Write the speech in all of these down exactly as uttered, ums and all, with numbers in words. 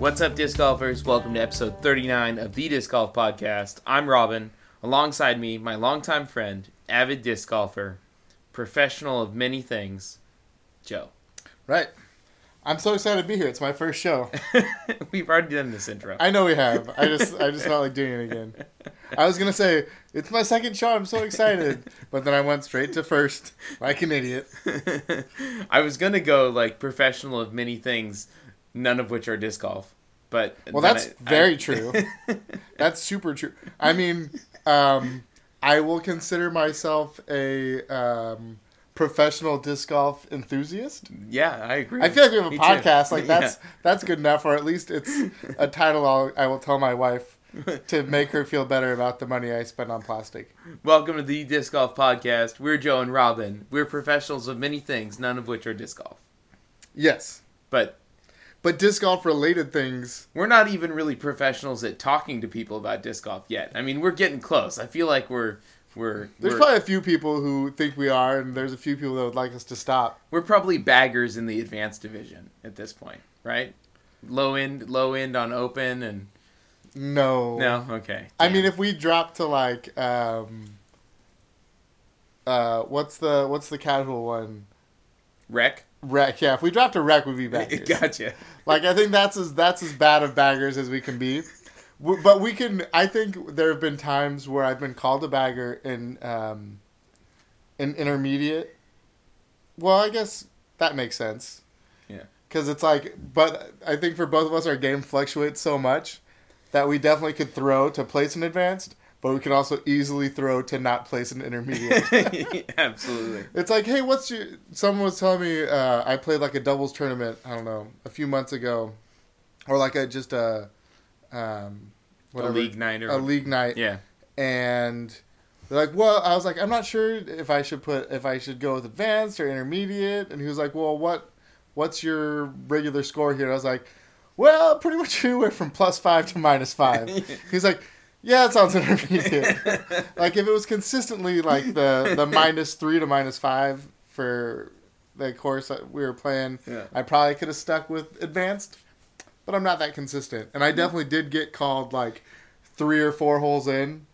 What's up, disc golfers? Welcome to episode thirty-nine of the Disc Golf Podcast. I'm Robin. Alongside me, my longtime friend, avid disc golfer, professional of many things, Joe. Right. I'm so excited to be here. It's my first show. We've already done this intro. I know we have. I just I just felt like doing it again. I was going to say, it's my second show. I'm so excited. But then I went straight to first, like an idiot. I was going to go, like, professional of many things, none of which are disc golf. But well, that's I, very I... true. That's super true. I mean, um, I will consider myself a um, professional disc golf enthusiast. Yeah, I agree. I feel like we have a Me podcast. Too. Like that's yeah. that's good enough, or at least it's a title I'll, I will tell my wife to make her feel better about the money I spend on plastic. Welcome to the Disc Golf Podcast. We're Joe and Robin. We're professionals of many things, none of which are disc golf. Yes, but. But disc golf related things. We're not even really professionals at talking to people about disc golf yet. I mean, we're getting close. I feel like we're we're There's we're, probably a few people who think we are, and there's a few people that would like us to stop. We're probably baggers in the advanced division at this point, right? Low end low end on open and No. No, okay. I yeah. mean, if we drop to like um uh what's the what's the casual one? Rec? Wreck, yeah. If we dropped a wreck, we'd be baggers. Gotcha. Like, I think that's as that's as bad of baggers as we can be. We, but we can... I think there have been times where I've been called a bagger in um, an intermediate. Well, I guess that makes sense. Yeah. Because it's like... But I think for both of us, our game fluctuates so much that we definitely could throw to place in advanced, but we could also easily throw to not place an intermediate. Absolutely. It's like, hey, what's your... Someone was telling me uh, I played like a doubles tournament, I don't know, a few months ago. Or like a just a... Um, whatever, a league night. Or... A league night. Yeah. And they're like, well, I was like, I'm not sure if I should put... If I should go with advanced or intermediate. And he was like, well, what, what's your regular score here? And I was like, well, pretty much you went from plus five to minus five. He's like... Yeah, it sounds intermediate. Like, if it was consistently, like, the, the minus three to minus five for the course we were playing, yeah. I probably could have stuck with advanced, but I'm not that consistent. And I definitely did get called, like, three or four holes in.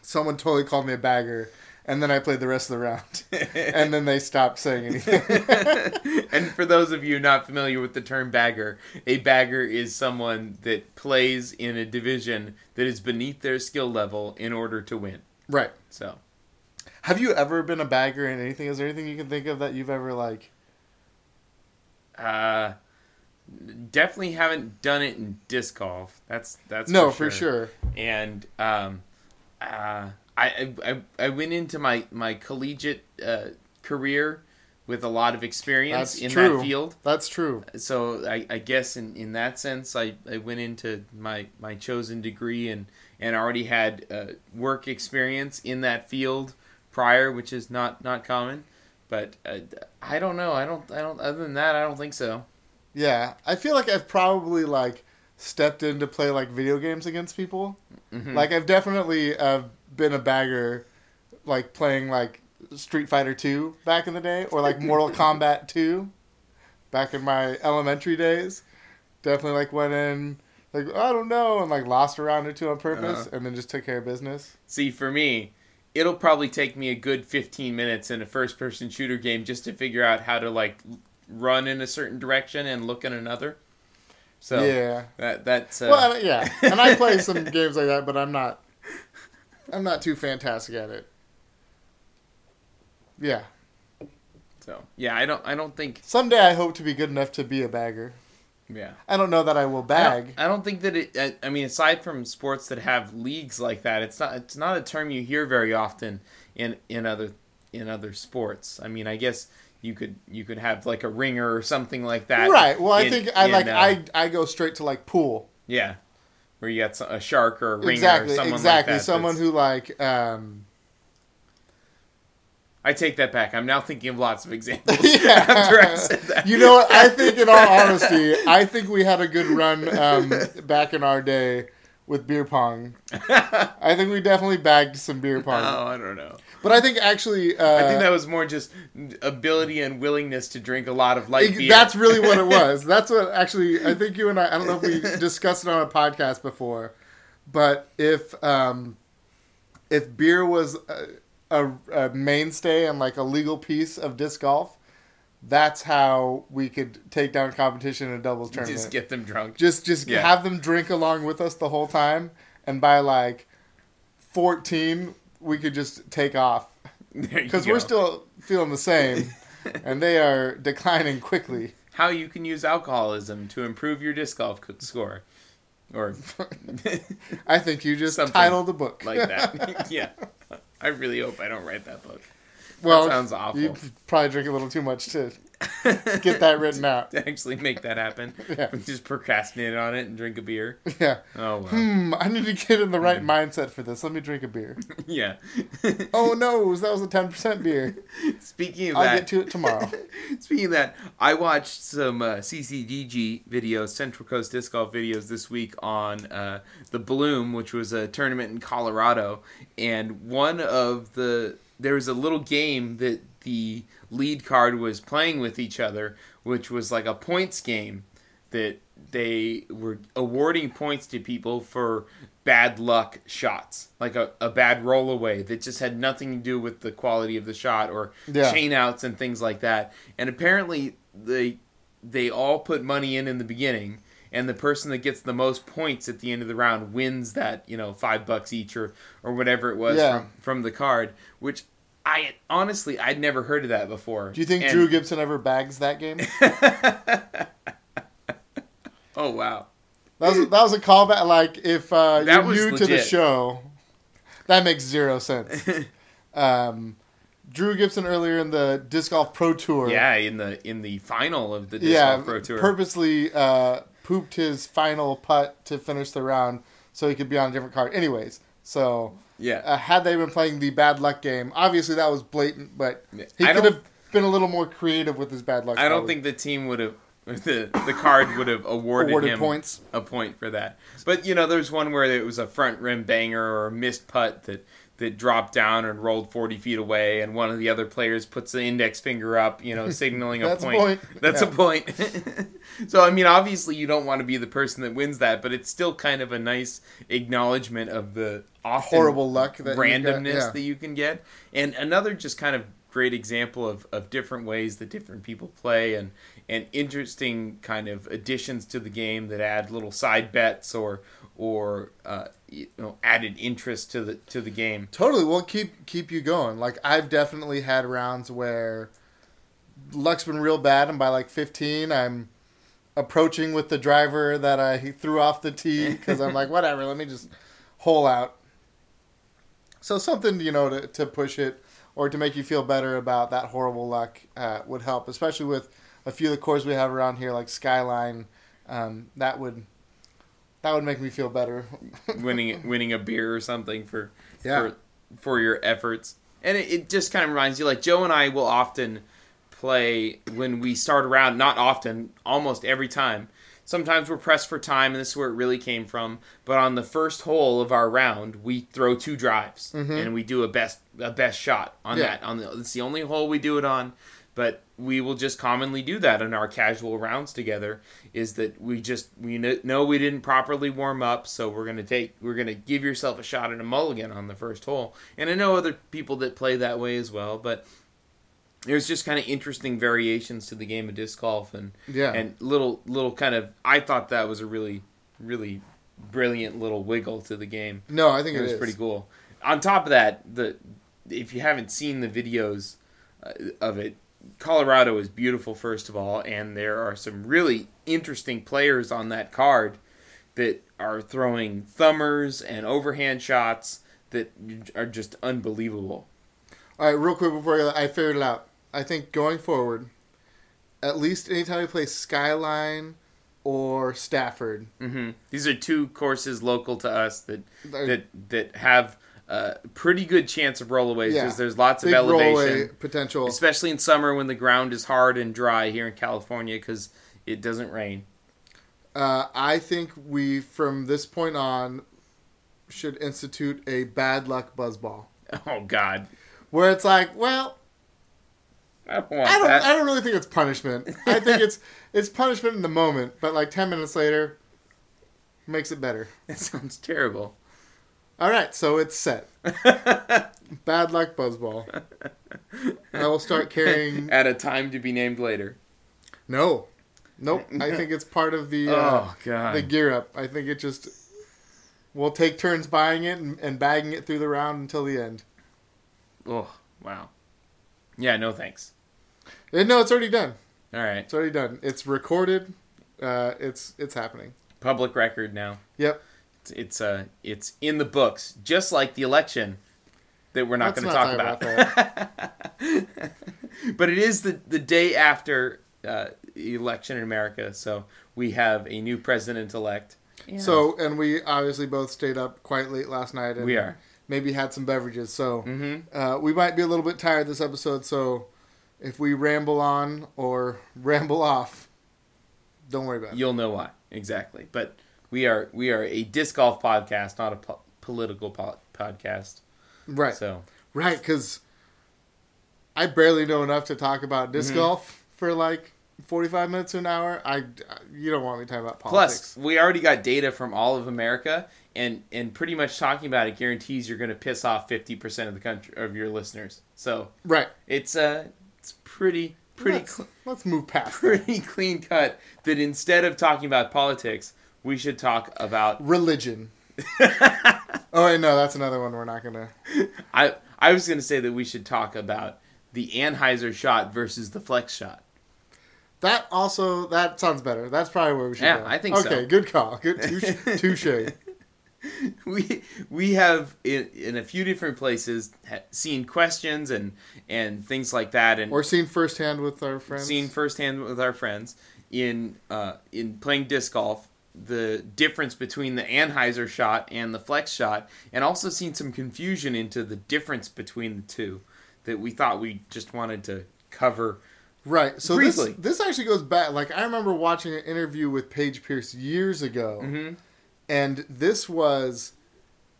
Someone totally called me a bagger, and then I played the rest of the round. And then they stopped saying anything. And for those of you not familiar with the term bagger, a bagger is someone that plays in a division that is beneath their skill level in order to win. Right. So, have you ever been a bagger in anything? Is there anything you can think of that you've ever, like... Uh... Definitely haven't done it in disc golf. That's... that's No, for sure. For sure. And, um... Uh... I, I I went into my, my collegiate uh, career with a lot of experience That's in true. that field. That's true. So I, I guess in, in that sense, I, I went into my, my chosen degree and, and already had uh, work experience in that field prior, which is not, not common. But uh, I don't know. I don't I don't. Other than that, I don't think so. Yeah, I feel like I've probably like stepped in to play like video games against people. Mm-hmm. Like I've definitely. Uh, been a bagger like playing like Street Fighter two back in the day or like Mortal Kombat two back in my elementary days. Definitely like went in like I don't know and like lost a round or two on purpose uh-huh. and then just took care of business. See, for me, it'll probably take me a good fifteen minutes in a first person shooter game just to figure out how to like run in a certain direction and look in another. So yeah. that that's uh... Well, yeah. And I play some games like that, but I'm not I'm not too fantastic at it. Yeah. So yeah, I don't. I don't think someday I hope to be good enough to be a bagger. Yeah. I don't know that I will bag. I don't, I don't think that it. I, I mean, aside from sports that have leagues like that, it's not. It's not a term you hear very often in, in other in other sports. I mean, I guess you could you could have like a ringer or something like that. Right. Well, in, I think I in, like uh, I I go straight to like pool. Yeah. Where you got a shark or a ringer exactly, or someone exactly. like that. Someone who like... Um... I take that back. I'm now thinking of lots of examples yeah. after I said that. You know what? I think in all honesty, I think we had a good run um, back in our day with beer pong. I think we definitely bagged some beer pong. Oh, I don't know. But I think actually... Uh, I think that was more just ability and willingness to drink a lot of light it, beer. That's really what it was. That's what actually... I think you and I... I don't know if we discussed it on a podcast before, but if um, if beer was a, a, a mainstay and like a legal piece of disc golf, that's how we could take down competition in a doubles tournament. Just get them drunk. Just just yeah. have them drink along with us the whole time. And by like fourteen, we could just take off. Because we're still feeling the same. And they are declining quickly. How you can use alcoholism to improve your disc golf score. Or I think you just titled the book. Like that. Yeah. I really hope I don't write that book. Well, that sounds awful. You probably drink a little too much to get that written out. To actually make that happen. Yeah. Just procrastinate on it and drink a beer. Yeah. Oh, well. Hmm, I need to get in the right mm. mindset for this. Let me drink a beer. Yeah. Oh, no, that was a ten percent beer. Speaking of I'll that. I'll get to it tomorrow. Speaking of that, I watched some uh, C C D G videos, Central Coast Disc Golf videos this week on uh, the Bloom, which was a tournament in Colorado. And one of the... There was a little game that the lead card was playing with each other, which was like a points game that they were awarding points to people for bad luck shots, like a, a bad roll away that just had nothing to do with the quality of the shot or yeah. chain outs and things like that. And apparently they, they all put money in in the beginning, and the person that gets the most points at the end of the round wins that, you know, five bucks each or, or whatever it was yeah. from, from the card, which I honestly, I'd never heard of that before. Do you think and, Drew Gibson ever bags that game? Oh, wow. That was, that was a callback. Like, if uh, you're new legit. to the show, that makes zero sense. um, Drew Gibson earlier in the Disc Golf Pro Tour. Yeah, in the in the final of the Disc yeah, Golf Pro Tour. purposely... Uh, pooped his final putt to finish the round so he could be on a different card. Anyways, so yeah, uh, had they been playing the bad luck game, obviously that was blatant, but he I could have been a little more creative with his bad luck. I probably. don't think the team would have, the, the card would have awarded, awarded him points. a point for that. But, you know, there's one where it was a front rim banger or a missed putt that, that dropped down and rolled forty feet away, and one of the other players puts the index finger up, you know, signaling a point. point. That's yeah. a point. So, I mean, obviously you don't want to be the person that wins that, but it's still kind of a nice acknowledgement of the often horrible luck that randomness you yeah. that you can get. And another just kind of great example of, of different ways that different people play and, and interesting kind of additions to the game that add little side bets or or uh, you know, added interest to the to the game. Totally. Well, keep keep you going. Like, I've definitely had rounds where luck's been real bad, and by like fifteen, I'm approaching with the driver that I threw off the tee because I'm like, whatever, let me just hole out. So something, you know, to, to push it or to make you feel better about that horrible luck uh, would help, especially with a few of the courses we have around here, like Skyline. Um, that would... That would make me feel better. winning winning a beer or something for yeah. for, for your efforts. And it, it just kind of reminds you, like, Joe and I will often play when we start around, not often, almost every time. Sometimes we're pressed for time, and this is where it really came from. But on the first hole of our round, we throw two drives, mm-hmm. and we do a best a best shot on yeah. that. On the, it's the only hole we do it on. But we will just commonly do that in our casual rounds together. Is that we just we know we didn't properly warm up, so we're gonna take we're gonna give yourself a shot at a mulligan on the first hole. And I know other people that play that way as well. But there's just kind of interesting variations to the game of disc golf, and yeah. and little little kind of. I thought that was a really really brilliant little wiggle to the game. No, I think it, it was is. pretty cool. On top of that, the if you haven't seen the videos of it. Colorado is beautiful, first of all, and there are some really interesting players on that card that are throwing thumbers and overhand shots that are just unbelievable. All right, real quick before I, I figured it out, I think going forward, at least anytime we play Skyline or Stafford, mm-hmm. these are two courses local to us that that that have. Uh, pretty good chance of rollaways because yeah. there's lots Big of elevation potential, especially in summer when the ground is hard and dry here in California because it doesn't rain. Uh, I think we, from this point on, should institute a bad luck buzzball. Oh, God. Where it's like, well... I don't want I don't, that. I don't really think it's punishment. I think it's it's punishment in the moment, but like ten minutes later, makes it better. That sounds terrible. All right, so it's set. Bad luck buzzball. I will start carrying... At a time to be named later. No. Nope. I think it's part of the, oh, uh, God. the gear up. I think it just... We'll take turns buying it and, and bagging it through the round until the end. Oh, wow. Yeah, no thanks. And no, it's already done. All right. It's already done. It's recorded. Uh, it's it's happening. Public record now. Yep. It's it's, uh, it's in the books, just like the election that we're not going to talk about. about that. But it is the, the day after uh, the election in America, so we have a new president-elect. Yeah. So, and we obviously both stayed up quite late last night. And we are. Maybe had some beverages, so mm-hmm. uh, we might be a little bit tired this episode, so if we ramble on or ramble off, don't worry about it. You'll know why, exactly. But we are we are a disc golf podcast, not a po- political po- podcast. Right. So Right, because I barely know enough to talk about disc mm-hmm. golf for like forty-five minutes to an hour. I, you don't want me talking about politics. Plus, we already got data from all of America. And and pretty much talking about it guarantees you're going to piss off fifty percent of the country of your listeners. So right, it's uh it's pretty pretty. Let's, cl- let's move past. Pretty that. Clean cut. That instead of talking about politics, we should talk about religion. Oh wait, no, that's another one we're not gonna. I I was gonna say that we should talk about the Anheuser shot versus the Flex shot. That also that sounds better. That's probably where we should. Yeah, go. I think okay, so. Okay, good call. Good touche. We we have in, in a few different places ha- seen questions and, and things like that, and or seen firsthand with our friends. Seen firsthand with our friends in uh, in playing disc golf the difference between the Anheuser shot and the Flex shot, and also seen some confusion into the difference between the two that we thought we just wanted to cover. Right. So briefly. this this actually goes back. Like I remember watching an interview with Paige Pierce years ago. Mm-hmm. And this was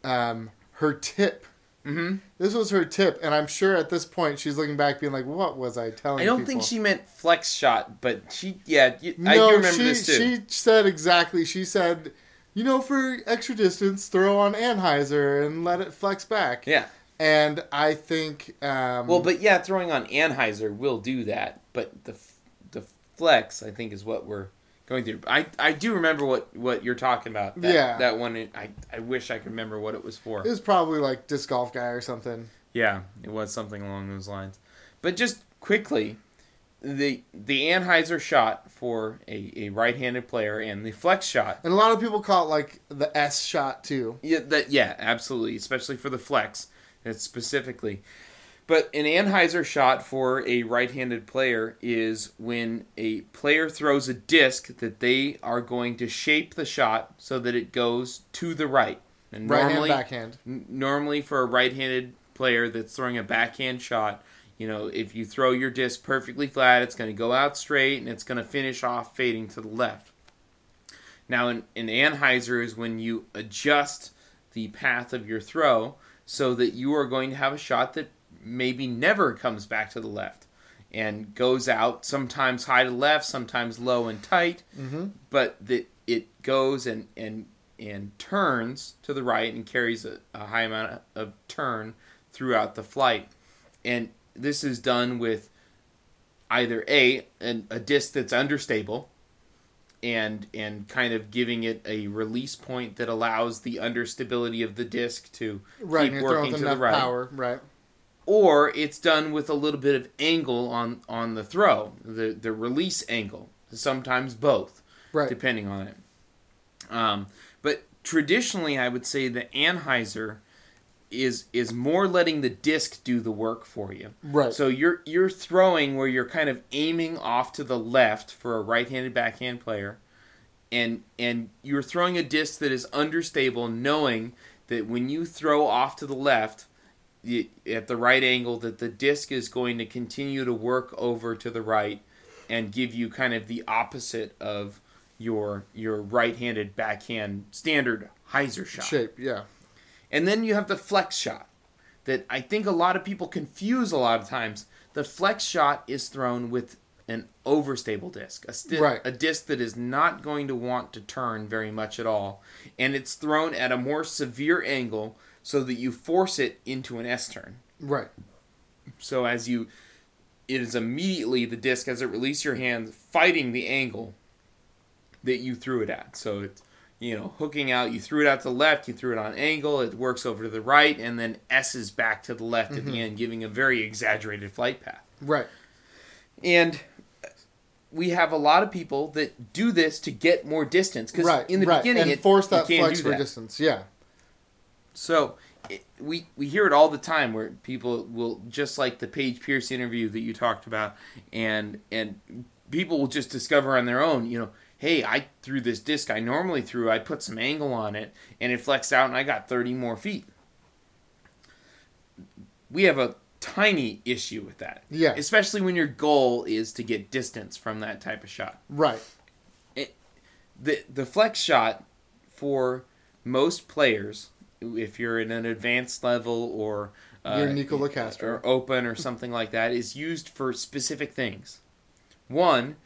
um, her tip. Mm-hmm. This was her tip. And I'm sure at this point she's looking back being like, what was I telling you? I don't people? think she meant Flex shot, but she, yeah, you, no, I do remember she, this too. She said exactly, she said, you know, for extra distance, throw on Anheuser and let it flex back. Yeah. And I think... Um, well, but yeah, throwing on Anheuser will do that. But the the Flex, I think, is what we're... Going through, I I do remember what, what you're talking about. That, yeah, that one. I I wish I could remember what it was for. It was probably like Disc Golf Guy or something. Yeah, it was something along those lines. But just quickly, the the Anheuser shot for a, a right-handed player and the Flex shot. And a lot of people call it like the S shot too. Yeah, that yeah, absolutely, especially for the Flex, it's specifically. But an Anheuser shot for a right-handed player is when a player throws a disc that they are going to shape the shot so that it goes to the right. And right normally, hand, backhand. N- normally for a right-handed player that's throwing a backhand shot, you know, if you throw your disc perfectly flat, it's going to go out straight and it's going to finish off fading to the left. Now, an, an Anheuser is when you adjust the path of your throw so that you are going to have a shot that maybe never comes back to the left and goes out sometimes high to left, sometimes low and tight, mm-hmm. but that it goes and, and and turns to the right and carries a, a high amount of turn throughout the flight. And this is done with either A, an, a disc that's understable and and kind of giving it a release point that allows the understability of the disc to right, keep working to the right. Power, right. Or it's done with a little bit of angle on, on the throw, the the release angle. Sometimes both, right. Depending on it. Um, but traditionally, I would say the Anheuser is is more letting the disc do the work for you. Right. So you're you're throwing where you're kind of aiming off to the left for a right-handed backhand player, and and you're throwing a disc that is understable, knowing that when you throw off to the left. At the right angle that the disc is going to continue to work over to the right and give you kind of the opposite of your your right-handed backhand standard Heiser shot. Shape, yeah. And then you have the flex shot that I think a lot of people confuse a lot of times. The flex shot is thrown with an overstable disc, a, sti- right. a disc that is not going to want to turn very much at all, and it's thrown at a more severe angle so that you force it into an S-turn. Right. So as you, it is immediately the disc, as it releases your hand, fighting the angle that you threw it at. So it's, you know, hooking out, you threw it out to the left, you threw it on angle, it works over to the right, and then S's back to the left mm-hmm. at the end, giving a very exaggerated flight path. Right. And we have a lot of people that do this to get more distance. Because right, in the right. beginning, and it, force that you can't flex do for that. Distance. Yeah. So it, we we hear it all the time where people will, just like the Paige Pierce interview that you talked about, and and people will just discover on their own, you know, hey, I threw this disc I normally threw. I put some angle on it, and it flexed out, and I got thirty more feet. We have a tiny issue with that. Yeah. Especially when your goal is to get distance from that type of shot. Right. It, the the flex shot for most players, if you're in an advanced level or uh, you're Nicola Castro or open or something like that, is used for specific things. One,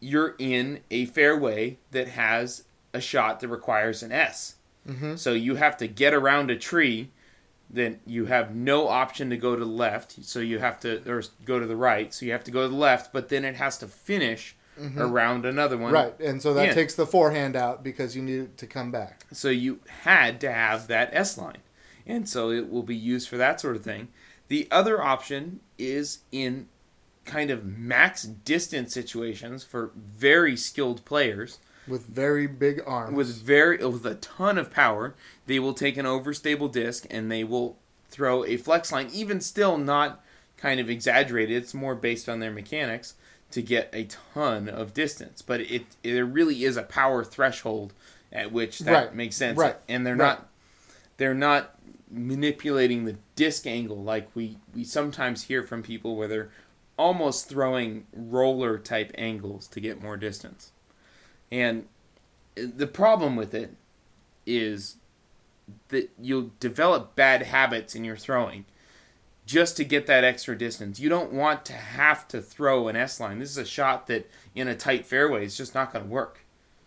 you're in a fairway that has a shot that requires an S. Mm-hmm. So you have to get around a tree. Then you have no option to go to the left, so you have to, or go to the right, so you have to go to the left, but then it has to finish mm-hmm. around another one. Right, and so that in. takes the forehand out because you need it to come back. So you had to have that S line, and so it will be used for that sort of thing. The other option is in kind of max distance situations for very skilled players. With very big arms. With very with a ton of power, they will take an overstable disc and they will throw a flex line, even still not kind of exaggerated. It's more based on their mechanics to get a ton of distance. But it, it there really is a power threshold at which that right. makes sense. Right. And they're right. not they're not manipulating the disc angle like we, we sometimes hear from people where they're almost throwing roller type angles to get more distance. And the problem with it is that you'll develop bad habits in your throwing just to get that extra distance. You don't want to have to throw an S-line. This is a shot that in a tight fairway is just not going to work.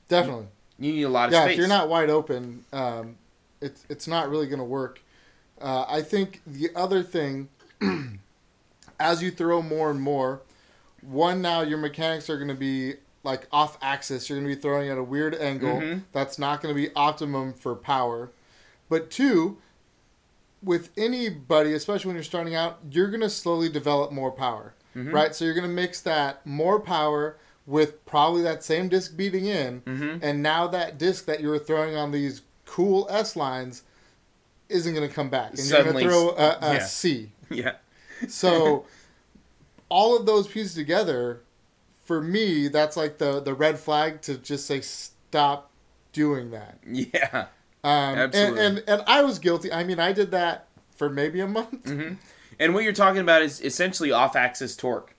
Definitely. You, you need a lot of yeah, space. Yeah, if you're not wide open, um, it's, it's not really going to work. Uh, I think the other thing, as you throw more and more, one, now your mechanics are going to be like off axis. You're going to be throwing at a weird angle mm-hmm. that's not going to be optimum for power. But two, with anybody, especially when you're starting out, you're going to slowly develop more power, mm-hmm. right? So you're going to mix that more power with probably that same disc beating in, mm-hmm. and now that disc that you were throwing on these cool S lines isn't going to come back, and Suddenly, you're going to throw a, a yeah. C. Yeah. So all of those pieces together, for me, that's like the, the red flag to just say, stop doing that. Yeah, um, absolutely. And, and, and I was guilty. I mean, I did that for maybe a month. Mm-hmm. And what you're talking about is essentially off-axis torque,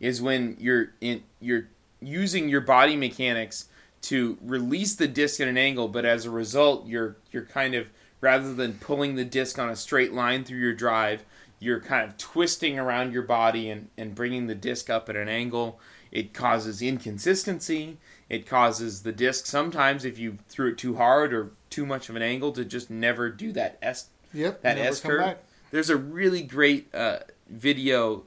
is when you're in, you're using your body mechanics to release the disc at an angle, but as a result, you're you're kind of, rather than pulling the disc on a straight line through your drive, you're kind of twisting around your body and, and bringing the disc up at an angle. It causes inconsistency. It causes the disc sometimes, if you threw it too hard or too much of an angle, to just never do that S yep, that S curve. There's a really great uh, video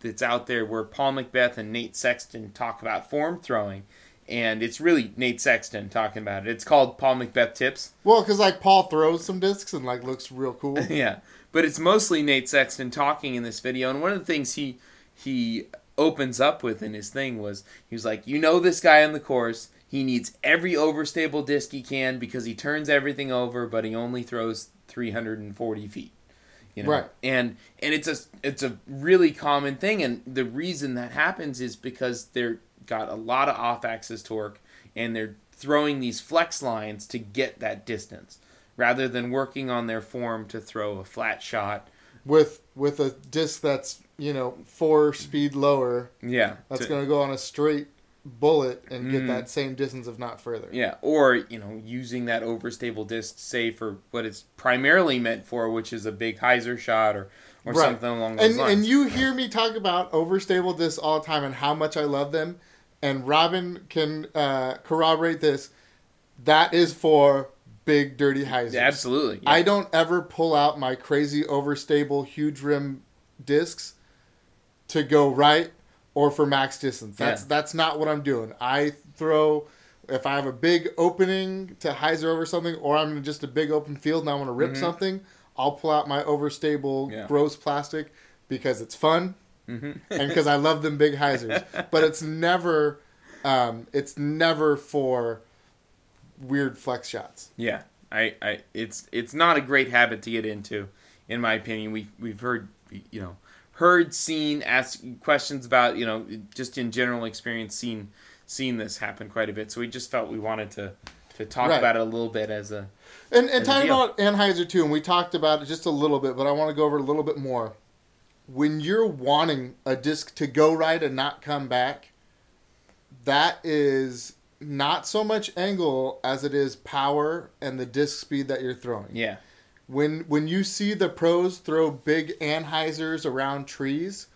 that's out there where Paul McBeth and Nate Sexton talk about form throwing, and it's really Nate Sexton talking about it. It's called Paul McBeth Tips. Well, because like Paul throws some discs and like looks real cool. Yeah, but it's mostly Nate Sexton talking in this video, and one of the things he he. opens up with in his thing was, he was like, you know this guy on the course, he needs every overstable disc he can because he turns everything over, but he only throws three hundred forty feet. You know? Right. And and it's a it's a really common thing, and the reason that happens is because they're got a lot of off-axis torque, and they're throwing these flex lines to get that distance, rather than working on their form to throw a flat shot. With with a disc that's, you know, four speed lower. Yeah. That's going to go on a straight bullet and get mm. that same distance, if not further. Yeah, or, you know, using that overstable disc, say, for what it's primarily meant for, which is a big hyzer shot or, or right. something along those and, lines. And you yeah. hear me talk about overstable discs all the time and how much I love them, and Robin can uh, corroborate this. That is for big, dirty hyzers. Yeah, absolutely. Yeah. I don't ever pull out my crazy overstable huge rim discs to go right or for max distance. That's yeah. that's not what I'm doing. I throw, if I have a big opening to hyzer over something, or I'm in just a big open field and I want to rip mm-hmm. something, I'll pull out my overstable yeah. gross plastic because it's fun mm-hmm. and because I love them big hyzers. But it's never, um, it's never for weird flex shots. Yeah, I, I, it's it's not a great habit to get into, in my opinion. We we've heard, you know, heard, seen, asked questions about, you know, just in general experience, seen, seen this happen quite a bit. So we just felt we wanted to, to talk right. about it a little bit as a and and talking about Anheuser too. And we talked about it just a little bit, but I want to go over it a little bit more. When you're wanting a disc to go right and not come back, that is not so much angle as it is power and the disc speed that you're throwing. Yeah. When when you see the pros throw big Anheisers around trees,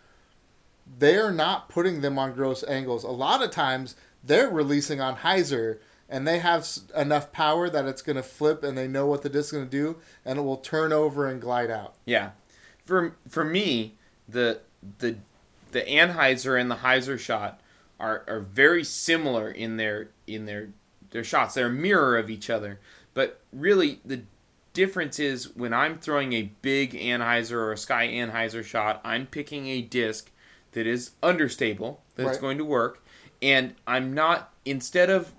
they are not putting them on gross angles. A lot of times, they're releasing on hyzer, and they have enough power that it's going to flip, and they know what the disc is going to do, and it will turn over and glide out. Yeah. For for me, the the the Anheuser and the hyzer shot are, are very similar in their in their their shots. They're a mirror of each other, but really the difference is when I'm throwing a big Anheuser or a Sky Anheuser shot, I'm picking a disc that is understable, that's right. going to work, and I'm not, instead of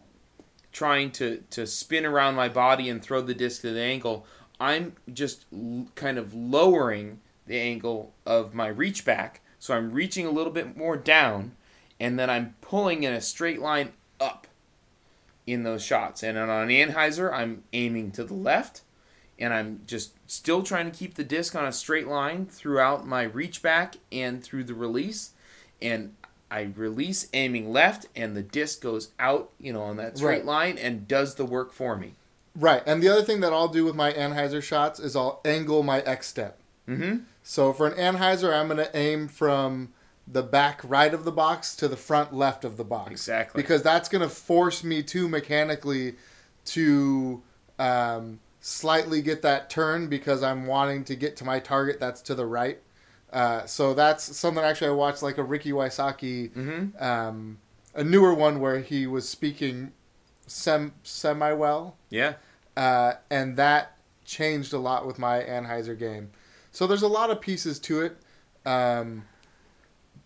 trying to, to spin around my body and throw the disc at an angle, I'm just l- kind of lowering the angle of my reach back, so I'm reaching a little bit more down, and then I'm pulling in a straight line up in those shots. And on an Anheuser, I'm aiming to the left, and I'm just still trying to keep the disc on a straight line throughout my reach back and through the release. And I release aiming left, and the disc goes out, you know, on that straight right. line and does the work for me. Right. And the other thing that I'll do with my Anheuser shots is I'll angle my X step. Mm-hmm. So for an Anheuser, I'm going to aim from the back right of the box to the front left of the box. Exactly. Because that's going to force me to mechanically to... Um, slightly get that turn because I'm wanting to get to my target that's to the right. Uh, so that's something actually I watched, like a Ricky Wysocki, mm-hmm. um, a newer one where he was speaking sem- semi-well. Yeah. Uh, and that changed a lot with my Anheuser game. So there's a lot of pieces to it. Um,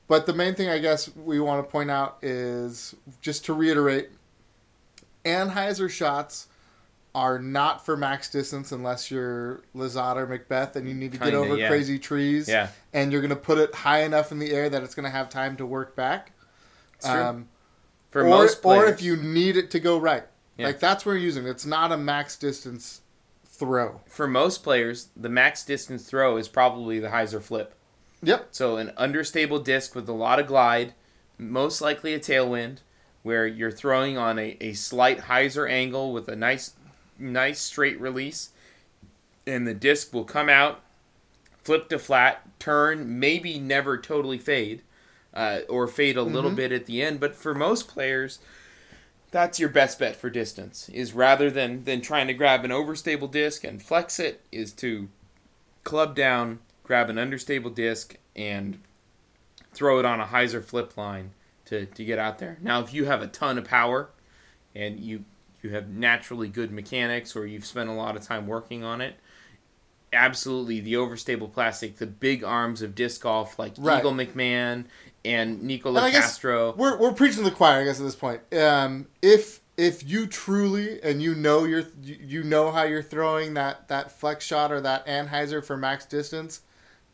but the main thing I guess we want to point out is, just to reiterate, Anheuser shots are not for max distance unless you're Lizotte or McBeth and you need to Kinda, get over yeah. crazy trees yeah. and you're going to put it high enough in the air that it's going to have time to work back. It's um, true. For or, most players. Or if you need it to go right. Yeah. Like, that's what we're using. It's not a max distance throw. For most players, the max distance throw is probably the hyzer flip. Yep. So an understable disc with a lot of glide, most likely a tailwind, where you're throwing on a, a slight hyzer angle with a nice... nice straight release, and the disc will come out, flip to flat, turn, maybe never totally fade, uh, or fade a mm-hmm. little bit at the end. But for most players, that's your best bet for distance, is rather than, than trying to grab an overstable disc and flex it, is to club down, grab an understable disc, and throw it on a hyzer flip line to, to get out there. Now, if you have a ton of power, and you... you have naturally good mechanics, or you've spent a lot of time working on it, absolutely the overstable plastic, the big arms of disc golf, like right. Eagle McMahon and Nicola Castro. We're we're preaching to the choir, I guess, at this point. Um, if if you truly and you know you're you know how you're throwing that that flex shot or that Anheuser for max distance,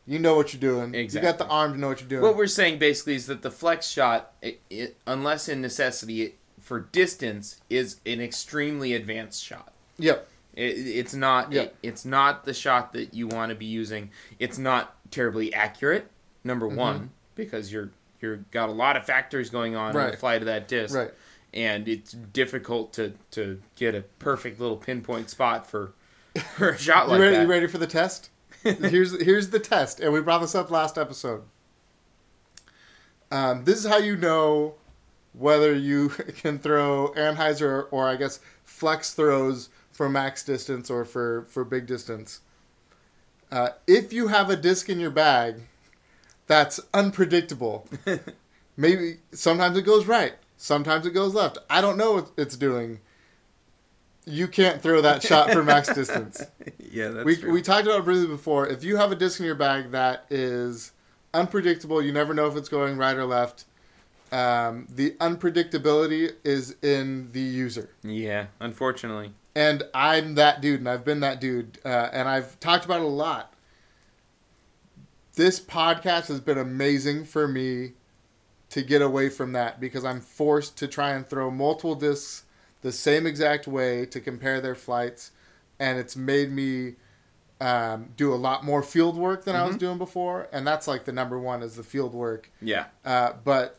you know what you're doing. Exactly. You got the arm to know what you're doing. What we're saying basically is that the flex shot, it, it, unless in necessity, it, for distance, is an extremely advanced shot. Yep. It, it's not yep. It, it's not the shot that you want to be using. It's not terribly accurate, number mm-hmm. one, because you're You've got a lot of factors going on right. in the flight of that disc. Right. And it's difficult to, to get a perfect little pinpoint spot for, for a shot like you ready, that. You ready for the test? here's here's the test. And we brought this up last episode. Um, this is how you know whether you can throw Anheuser or, I guess, flex throws for max distance or for, for big distance. Uh, if you have a disc in your bag that's unpredictable, maybe sometimes it goes right, sometimes it goes left. I don't know what it's doing. You can't throw that shot for max distance. Yeah, that's we, true. We talked about it briefly before. If you have a disc in your bag that is unpredictable, you never know if it's going right or left. Um, the unpredictability is in the user. Yeah, unfortunately. And I'm that dude, and I've been that dude, uh, and I've talked about it a lot. This podcast has been amazing for me to get away from that because I'm forced to try and throw multiple discs the same exact way to compare their flights, and it's made me um, do a lot more field work than mm-hmm. I was doing before, and that's like the number one is the field work. Yeah. Uh, but...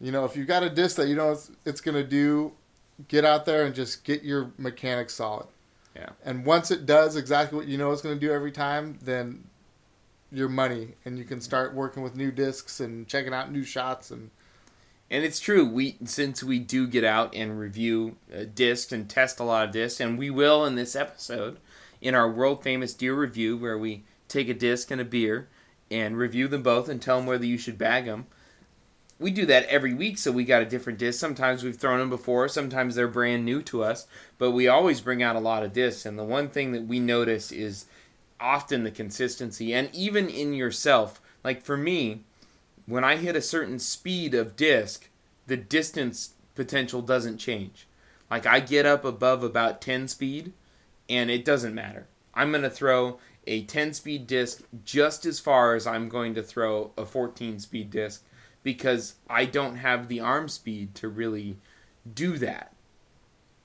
You know, if you've got a disc that you know it's, it's going to do, get out there and just get your mechanics solid. Yeah. And once it does exactly what you know it's going to do every time, then your money. And you can start working with new discs and checking out new shots. And and it's true. We Since we do get out and review uh, discs and test a lot of discs, and we will in this episode, in our world-famous Deer Review, where we take a disc and a beer and review them both and tell them whether you should bag them. We do that every week, so we got a different disc. Sometimes we've thrown them before. Sometimes they're brand new to us. But we always bring out a lot of discs. And the one thing that we notice is often the consistency. And even in yourself. Like for me, when I hit a certain speed of disc, the distance potential doesn't change. Like I get up above about ten speed, and it doesn't matter. I'm going to throw a ten-speed disc just as far as I'm going to throw a fourteen-speed disc. Because I don't have the arm speed to really do that.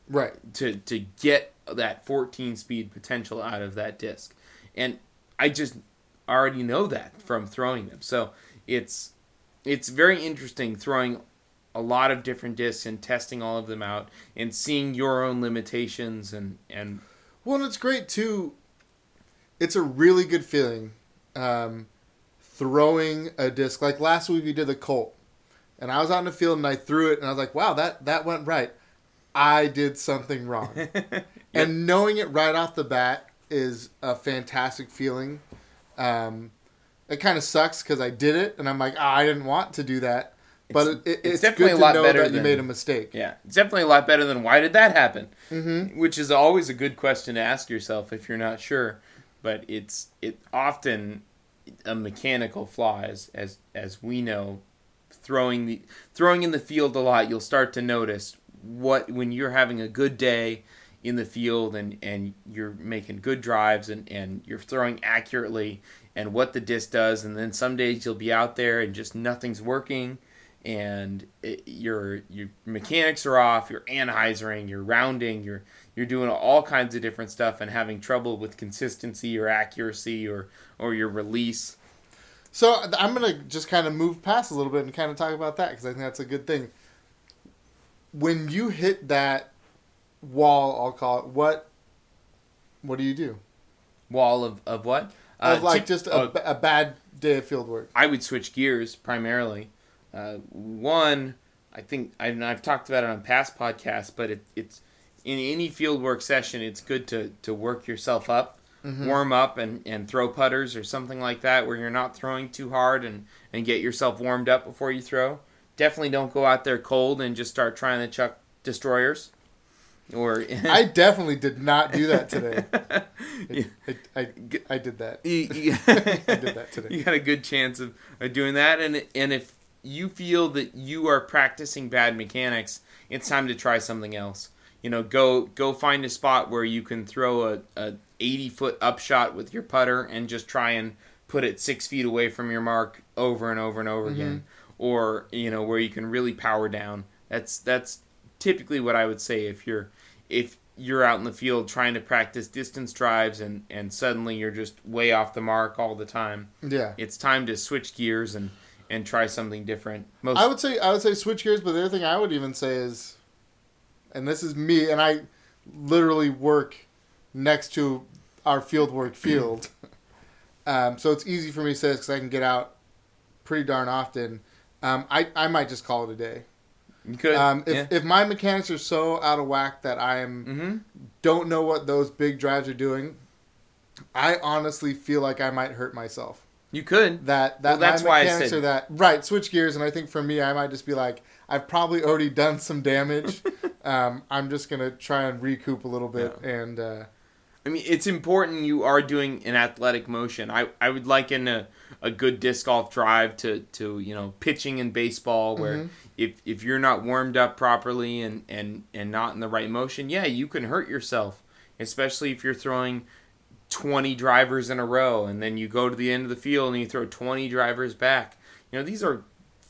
Right. To to get that fourteen-speed potential out of that disc. And I just already know that from throwing them. So it's it's very interesting throwing a lot of different discs and testing all of them out and seeing your own limitations. and, and... Well, and it's great, too. It's a really good feeling. Um throwing a disc. Like last week we did the Colt. And I was out in the field and I threw it and I was like, wow, that, that went right. I did something wrong. Yep. And knowing it right off the bat is a fantastic feeling. Um, it kind of sucks because I did it and I'm like, oh, I didn't want to do that. But it's, it, it's, it's definitely good to a lot know better that than, you made a mistake. Yeah, it's definitely a lot better than why did that happen? Mm-hmm. Which is always a good question to ask yourself if you're not sure. But it's it often... a mechanical flaw as, as as we know throwing the throwing in the field a lot. You'll start to notice what when you're having a good day in the field and and you're making good drives and and you're throwing accurately and what the disc does, and then some days you'll be out there and just nothing's working and it, your your mechanics are off, you're anhyzering, you're rounding, you're You're doing all kinds of different stuff and having trouble with consistency or accuracy or, or your release. So I'm going to just kind of move past a little bit and kind of talk about that because I think that's a good thing. When you hit that wall, I'll call it, what what do you do? Wall of, of what? Uh, of like t- just a, oh, a bad day of field work. I would switch gears primarily. Uh, one, I think, and I've talked about it on past podcasts, but it, it's... In any fieldwork session, it's good to, to work yourself up, mm-hmm. warm up, and, and throw putters or something like that where you're not throwing too hard and, and get yourself warmed up before you throw. Definitely don't go out there cold and just start trying to chuck destroyers. Or I definitely did not do that today. I, I, I, I did that. I did that today. You got a good chance of, of doing that. And, and if you feel that you are practicing bad mechanics, it's time to try something else. You know, go go find a spot where you can throw a eighty-foot upshot with your putter and just try and put it six feet away from your mark over and over and over mm-hmm. again. Or, you know, where you can really power down. That's that's typically what I would say if you're if you're out in the field trying to practice distance drives and, and suddenly you're just way off the mark all the time. Yeah. It's time to switch gears and, and try something different. Most I would say I would say switch gears, but the other thing I would even say is, and this is me, and I literally work next to our field work field, um, so it's easy for me to say this because I can get out pretty darn often. Um, I I might just call it a day. You could. Um, if yeah. if my mechanics are so out of whack that I am mm-hmm. don't know what those big drives are doing, I honestly feel like I might hurt myself. You could. That, that well, that's why I said that. Right, switch gears, and I think for me, I might just be like, I've probably already done some damage. um, I'm just going to try and recoup a little bit. Yeah. And uh, I mean, it's important you are doing an athletic motion. I, I would liken a, a good disc golf drive to, to you know pitching in baseball, where mm-hmm. if, if you're not warmed up properly and, and, and not in the right motion, yeah, you can hurt yourself, especially if you're throwing twenty drivers in a row, and then you go to the end of the field and you throw twenty drivers back. You know, these are,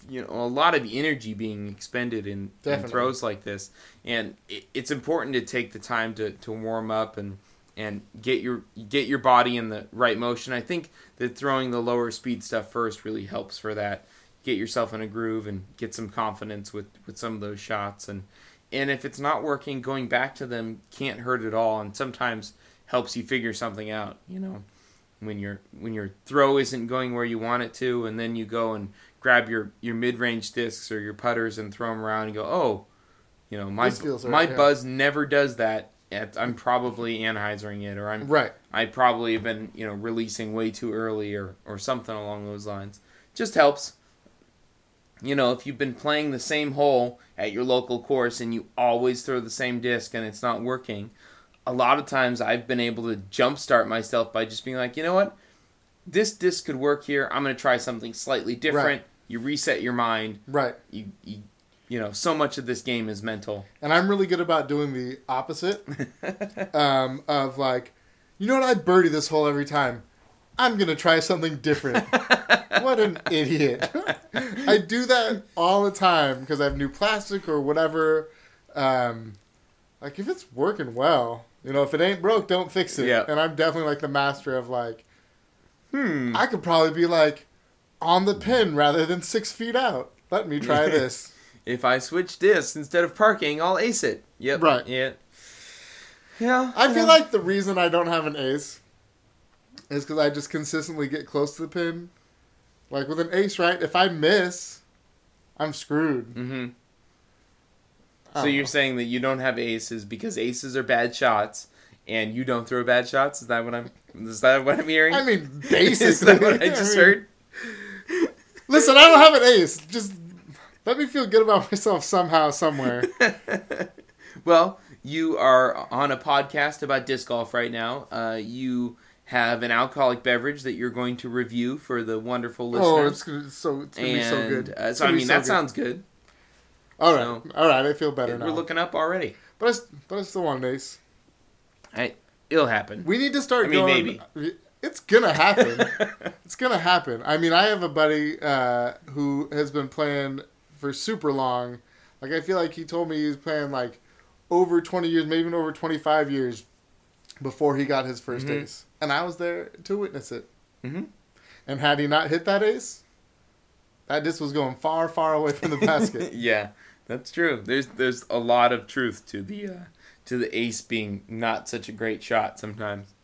you know, a lot of energy being expended in, in throws like this, and it, it's important to take the time to, to warm up and and get your get your body in the right motion. I think that throwing the lower speed stuff first really helps for that. Get yourself in a groove and get some confidence with, with some of those shots, and and if it's not working, going back to them can't hurt at all, and sometimes helps you figure something out, you know, when your when your throw isn't going where you want it to, and then you go and grab your, your mid-range discs or your putters and throw them around and go, oh, you know, my right, my yeah. buzz never does that. At, I'm probably anhyzering it, or I'm right. I probably have been, you know, releasing way too early, or, or something along those lines. Just helps. You know, if you've been playing the same hole at your local course and you always throw the same disc and it's not working, a lot of times I've been able to jumpstart myself by just being like, you know what, this disc could work here. I'm going to try something slightly different. Right. You reset your mind. Right. You, you you know, so much of this game is mental. And I'm really good about doing the opposite um, of like, you know what, I birdie this hole every time. I'm going to try something different. What an idiot. I do that all the time because I have new plastic or whatever. Um, like, if it's working well... You know, if it ain't broke, don't fix it. Yeah. And I'm definitely like the master of like, hmm, I could probably be like on the pin rather than six feet out. Let me try this. If I switch discs instead of parking, I'll ace it. Yep. Right. Yeah. Yeah. I feel um, like the reason I don't have an ace is because I just consistently get close to the pin. Like with an ace, right? If I miss, I'm screwed. Mm-hmm. So you're know. saying that you don't have aces because aces are bad shots, and you don't throw bad shots? Is that what I'm? Is that what I'm hearing? I mean, basically. Is that what I just I mean, heard? Listen, I don't have an ace. Just let me feel good about myself somehow, somewhere. Well, you are on a podcast about disc golf right now. Uh, you have an alcoholic beverage that you're going to review for the wonderful listeners. Oh, it's gonna, so it's gonna and, be so good. Uh, so I mean, so that good. sounds good. All right, so, all right. I feel better now. We're looking up already, but I, but I still want an ace. I, it'll happen. We need to start. I mean, going, maybe it's gonna happen. It's gonna happen. I mean, I have a buddy uh, who has been playing for super long. Like, I feel like he told me he was playing like over twenty years, maybe even over twenty-five years before he got his first mm-hmm. ace, and I was there to witness it. Mm-hmm. And had he not hit that ace, that disc was going far, far away from the basket. Yeah. That's true. There's there's a lot of truth to the uh, to the ace being not such a great shot sometimes.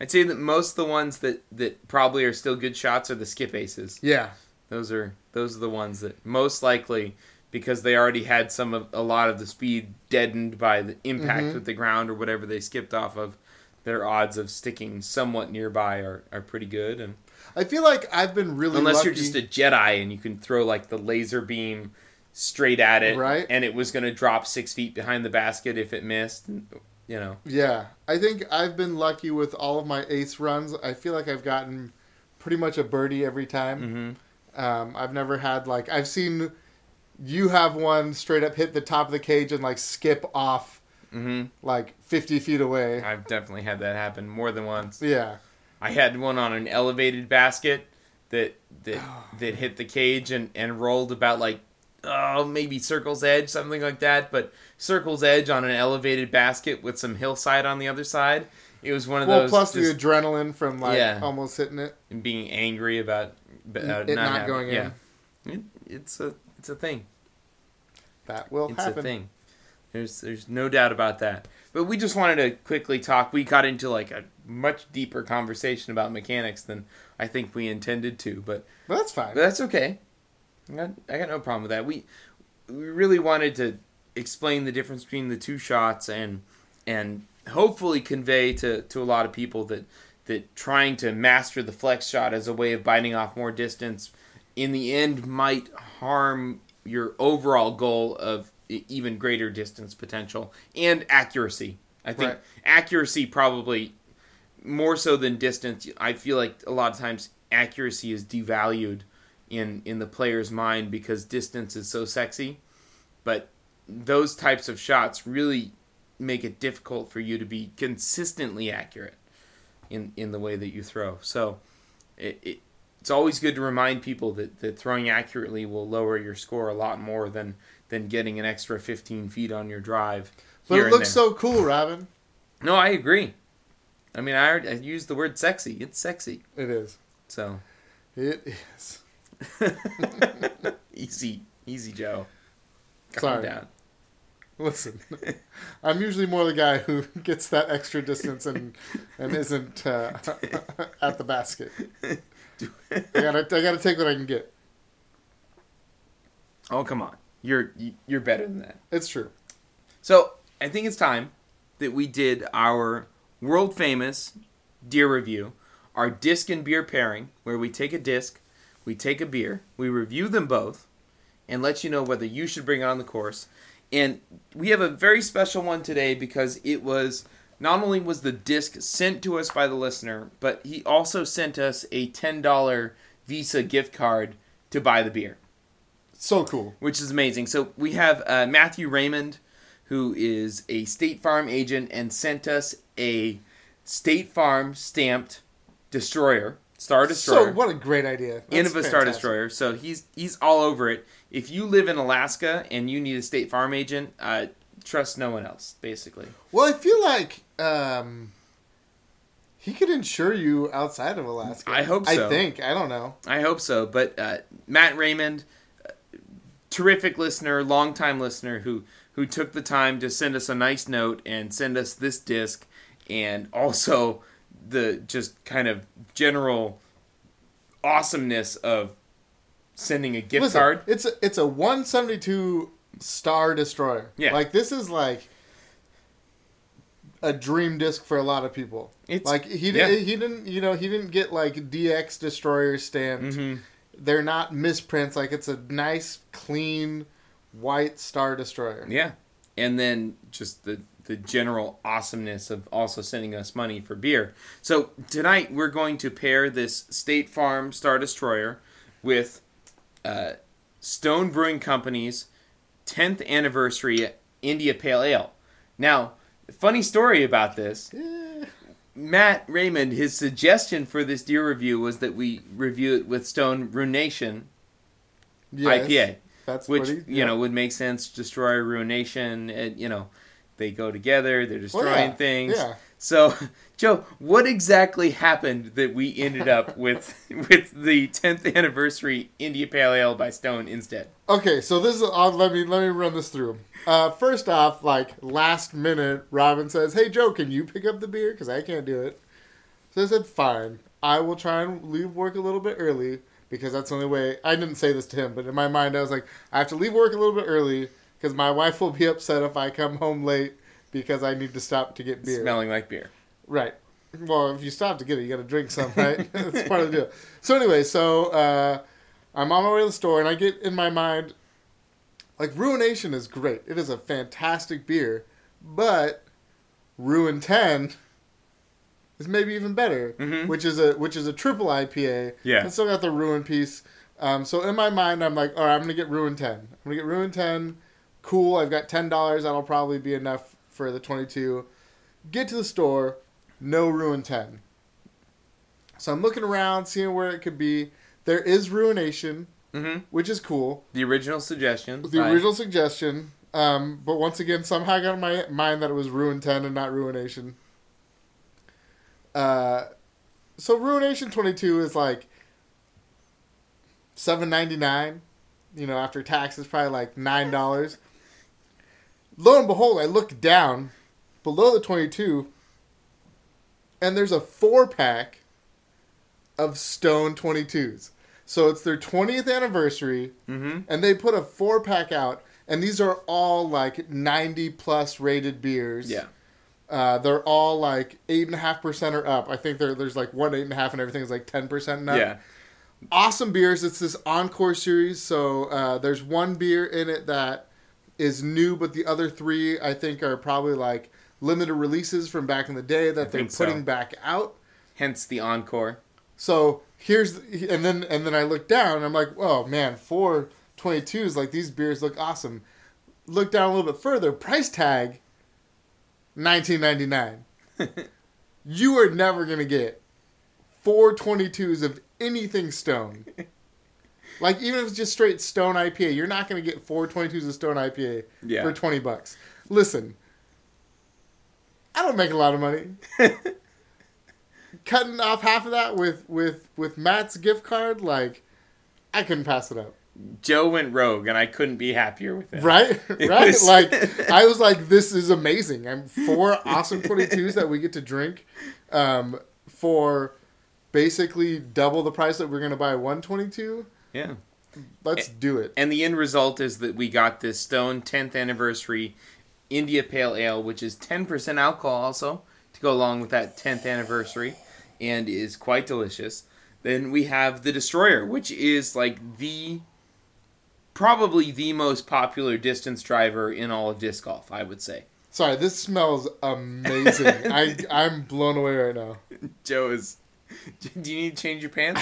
I'd say that most of the ones that, that probably are still good shots are the skip aces. Yeah, those are those are the ones that most likely, because they already had some of a lot of the speed deadened by the impact mm-hmm. with the ground or whatever they skipped off of. Their odds of sticking somewhat nearby are, are pretty good. And I feel like I've been really unless lucky. You're just a Jedi and you can throw like the laser beam straight at it, right? And it was going to drop six feet behind the basket if it missed, you know. Yeah, I think I've been lucky with all of my ace runs. I feel like I've gotten pretty much a birdie every time. Mm-hmm. Um, I've never had like I've seen you have one straight up hit the top of the cage and like skip off mm-hmm. like fifty feet away. I've definitely had that happen more than once. Yeah, I had one on an elevated basket that that that hit the cage and, and rolled about like. Oh, maybe circle's edge, something like that, but circle's edge on an elevated basket with some hillside on the other side. It was one of well, those. Well, plus just, the adrenaline from like yeah, almost hitting it and being angry about, about it not, not going yeah. in. It, it's a it's a thing. That will it's happen. It's a thing. There's there's no doubt about that. But we just wanted to quickly talk. We got into like a much deeper conversation about mechanics than I think we intended to. But well, that's fine. But that's okay. I got, I got no problem with that. We we really wanted to explain the difference between the two shots and and hopefully convey to, to a lot of people that that trying to master the flex shot as a way of biting off more distance in the end might harm your overall goal of even greater distance potential and accuracy. I think right. accuracy probably more so than distance. I feel like a lot of times accuracy is devalued in, in the player's mind because distance is so sexy. But those types of shots really make it difficult for you to be consistently accurate in, in the way that you throw. So it, it it's always good to remind people that, that throwing accurately will lower your score a lot more than than getting an extra fifteen feet on your drive. But it looks so cool, Robin. No, I agree. I mean, I, I used the word sexy. It's sexy. It is. So. It is. Easy. Easy, Joe. Calm Sorry. down. Listen, I'm usually more the guy who gets that extra distance and, and isn't uh, at the basket. I gotta, I gotta take what I can get. Oh, come on. You're you're better than that. It's true. So I think it's time that we did our world famous deer review, our disc and beer pairing, where we take a disc, we take a beer, we review them both, and let you know whether you should bring it on the course. And we have a very special one today because it was not only was the disc sent to us by the listener, but he also sent us a ten dollars Visa gift card to buy the beer. So cool. Which is amazing. So we have uh, Matthew Raymond, who is a State Farm agent, and sent us a State Farm stamped Destroyer, Star Destroyer. So what a great idea. That's Innova fantastic. Star Destroyer. So he's he's all over it. If you live in Alaska and you need a State Farm agent, uh, trust no one else, basically. Well, I feel like um, he could insure you outside of Alaska. I hope so. I think. I don't know. I hope so. But uh, Matt Raymond... terrific listener, long-time listener who, who took the time to send us a nice note and send us this disc and also the just kind of general awesomeness of sending a gift Listen, card. It's a, it's a one seventy-two Star Destroyer. Yeah. Like, this is like a dream disc for a lot of people. It's, like, he, yeah. he didn't, you know, he didn't get, like, D X Destroyer stamped. Mm-hmm. They're not misprints. Like, it's a nice, clean, white Star Destroyer. Yeah. And then just the, the general awesomeness of also sending us money for beer. So tonight we're going to pair this State Farm Star Destroyer with uh, Stone Brewing Company's tenth anniversary India Pale Ale. Now, funny story about this. Yeah. Matt Raymond, his suggestion for this deer review was that we review it with Stone Ruination yes, I P A, that's which, he, yeah. you know, would make sense. Destroyer, Ruination, and, you know, they go together. They're destroying well, yeah, things. Yeah. So, Joe, what exactly happened that we ended up with with the tenth anniversary India Pale Ale by Stone instead? Okay, so this is I'll, let me let me run this through. Uh, first off, like last minute, Robin says, "Hey Joe, can you pick up the beer? Because I can't do it." So I said, "Fine, I will try and leave work a little bit early because that's the only way." I didn't say this to him, but in my mind, I was like, "I have to leave work a little bit early because my wife will be upset if I come home late." Because I need to stop to get beer. Smelling like beer. Right. Well, if you stop to get it, you got to drink some, right? That's part of the deal. So anyway, so uh, I'm on my way to the store, and I get in my mind, like, Ruination is great. It is a fantastic beer. But Ruin ten is maybe even better, mm-hmm. which is a which is a triple I P A. Yeah. It's still got the Ruin piece. Um, so in my mind, I'm like, all right, I'm going to get Ruin ten. I'm going to get Ruin ten. Cool. I've got ten dollars. That'll probably be enough for the twenty-two. Get to the store, no Ruin ten. So I'm looking around, seeing where it could be. There is Ruination, mm-hmm. which is cool. The original suggestion. The right. original suggestion. Um, but once again, somehow I got in my mind that it was Ruin ten and not Ruination. Uh, so Ruination twenty-two is like seven ninety-nine. you know, after taxes, probably like nine dollars. Lo and behold, I look down below the twenty-two, and there's a four-pack of Stone twenty-twos. So it's their twentieth anniversary, mm-hmm. and they put a four-pack out, and these are all like ninety-plus rated beers. Yeah. Uh, they're all like eight point five percent or up. I think there, there's like one eight point five percent and everything is like ten percent and up. Yeah. Awesome beers. It's this Encore series. So uh, there's one beer in it that is new, but the other three, I think, are probably like limited releases from back in the day that I they're putting so. back out. Hence the Encore. So here's, the, and then and then I look down and I'm like, oh man, four twenty-twos, like these beers look awesome. Look down a little bit further, price tag, nineteen ninety-nine. You are never going to get four twenty-twos of anything Stone. Like, even if it's just straight Stone I P A, you're not going to get four twenty-twos of Stone I P A yeah. for twenty bucks. Listen, I don't make a lot of money. Cutting off half of that with, with, with Matt's gift card, like, I couldn't pass it up. Joe went rogue, and I couldn't be happier with it. Right? It right? Was... Like, I was like, this is amazing. I'm four awesome twenty-twos that we get to drink um, for basically double the price that we're going to buy one twenty-two. Yeah. Let's and, do it. And the end result is that we got this Stone tenth Anniversary India Pale Ale, which is ten percent alcohol also, to go along with that tenth anniversary, and is quite delicious. Then we have the Destroyer, which is like the... probably the most popular distance driver in all of disc golf, I would say. Sorry, this smells amazing. I, I'm blown away right now. Joe is... Do you need to change your pants?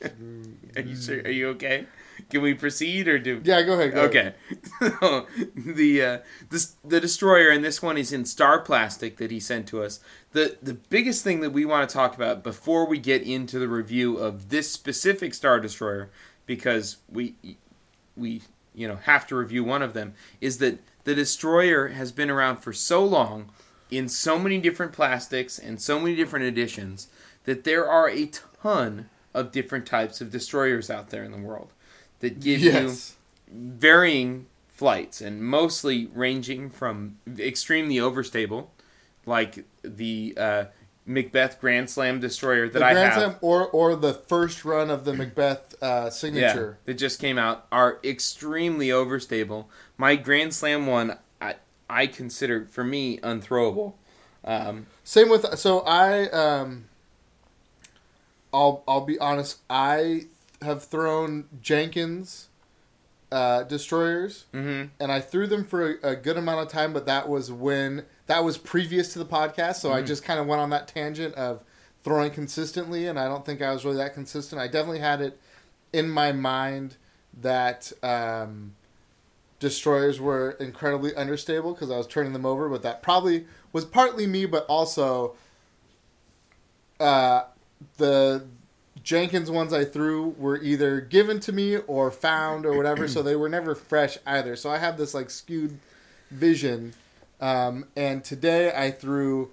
Are you sure, are you okay? Can we proceed or do... Yeah, go ahead. Go okay. Ahead. So, the, uh, this, the Destroyer, and this one is in star plastic that he sent to us. The, the biggest thing that we want to talk about before we get into the review of this specific Star Destroyer... because we, we you know, have to review one of them, is that the Destroyer has been around for so long in so many different plastics and so many different editions that there are a ton of different types of Destroyers out there in the world that give yes. you varying flights, and mostly ranging from extremely overstable, like the... Uh, McBeth Grand Slam Destroyer that the I Grand have. Slam or, or the first run of the McBeth uh, signature. Yeah, that just came out, are extremely overstable. My Grand Slam one, I, I consider, for me, unthrowable. Um, Same with... So I... Um, I'll, I'll be honest. I have thrown Jenkins uh, Destroyers. Mm-hmm. And I threw them for a, a good amount of time, but that was when... That was previous to the podcast, so mm. I just kind of went on that tangent of throwing consistently, and I don't think I was really that consistent. I definitely had it in my mind that um, Destroyers were incredibly understable because I was turning them over, but that probably was partly me, but also uh, the Jenkins ones I threw were either given to me or found or whatever, so they were never fresh either. So I had this like skewed vision. Um, and today I threw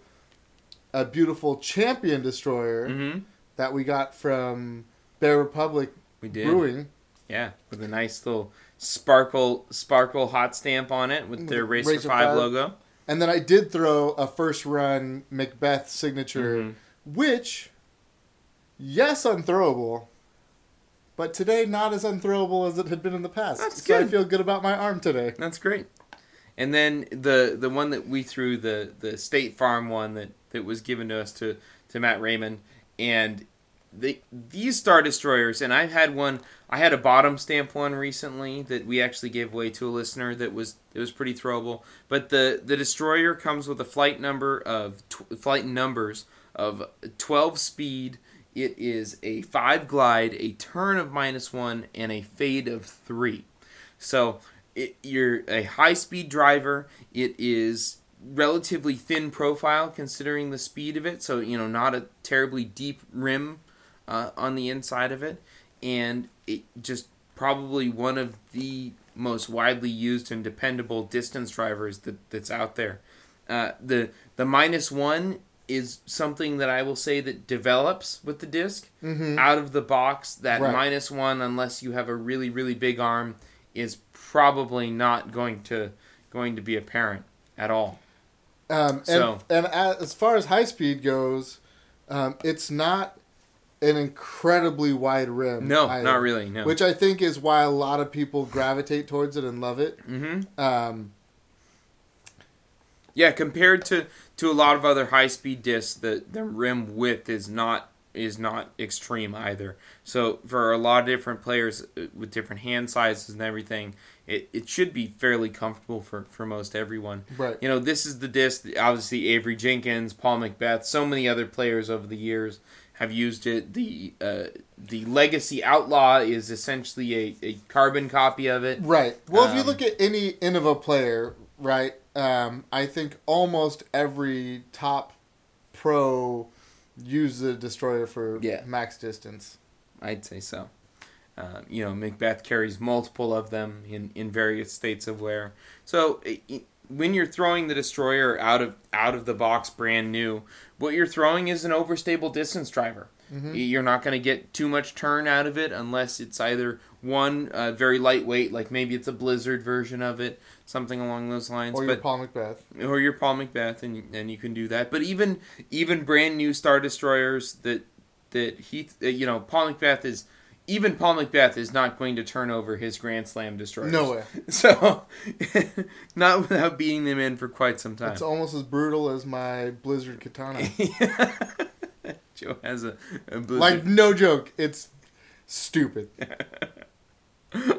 a beautiful Champion Destroyer mm-hmm. that we got from Bear Republic we did. Brewing. Yeah, with a nice little sparkle sparkle hot stamp on it with their Racer, Racer five logo. And then I did throw a first run McBeth signature, mm-hmm. which, yes, unthrowable, but today not as unthrowable as it had been in the past. That's so good. I feel good about my arm today. That's great. And then the the one that we threw, the, the State Farm one that, that was given to us to, to Matt Raymond, and the, these Star Destroyers, and I've had one, I had a bottom stamp one recently that we actually gave away to a listener that was that was pretty throwable. But the, the Destroyer comes with a flight number of tw- flight numbers of twelve speed. It is a five glide, a turn of minus one, and a fade of three. So. It, you're a high-speed driver. It is relatively thin profile considering the speed of it, so you know, not a terribly deep rim uh, on the inside of it, and it just probably one of the most widely used and dependable distance drivers that, that's out there. Uh, the the minus one is something that I will say that develops with the disc. Mm-hmm. Out of the box, that right. minus one, unless you have a really, really big arm, is probably not going to going to be apparent at all. Um, so. And, and as far as high speed goes, um, it's not an incredibly wide rim. No, either, not really, no. Which I think is why a lot of people gravitate towards it and love it. Mm-hmm. Um, yeah, compared to, to a lot of other high-speed discs, the, the rim width is not is not extreme either. So for a lot of different players with different hand sizes and everything, it, it should be fairly comfortable for, for most everyone. Right. You know, this is the disc that obviously Avery Jenkins, Paul McBeth, so many other players over the years have used it. The uh, the Legacy Outlaw is essentially a, a carbon copy of it. Right. Well, um, if you look at any Innova player, right, um, I think almost every top pro use the Destroyer for yeah. max distance. I'd say so. Um, you know, McBeth carries multiple of them in, in various states of wear. So it, when you're throwing the Destroyer out of out of the box brand new, what you're throwing is an overstable distance driver. Mm-hmm. You're not going to get too much turn out of it unless it's either one, uh, very lightweight, like maybe it's a Blizzard version of it, something along those lines. Or but, your Paul McBeth. Or your Paul McBeth, and you, and you can do that. But even even brand new Star Destroyers that that he, uh, you know, Paul McBeth is, even Paul McBeth is not going to turn over his Grand Slam Destroyers. No way. So, not without beating them in for quite some time. It's almost as brutal as my Blizzard Katana. Joe has a, a Blizzard. Like, no joke. It's stupid.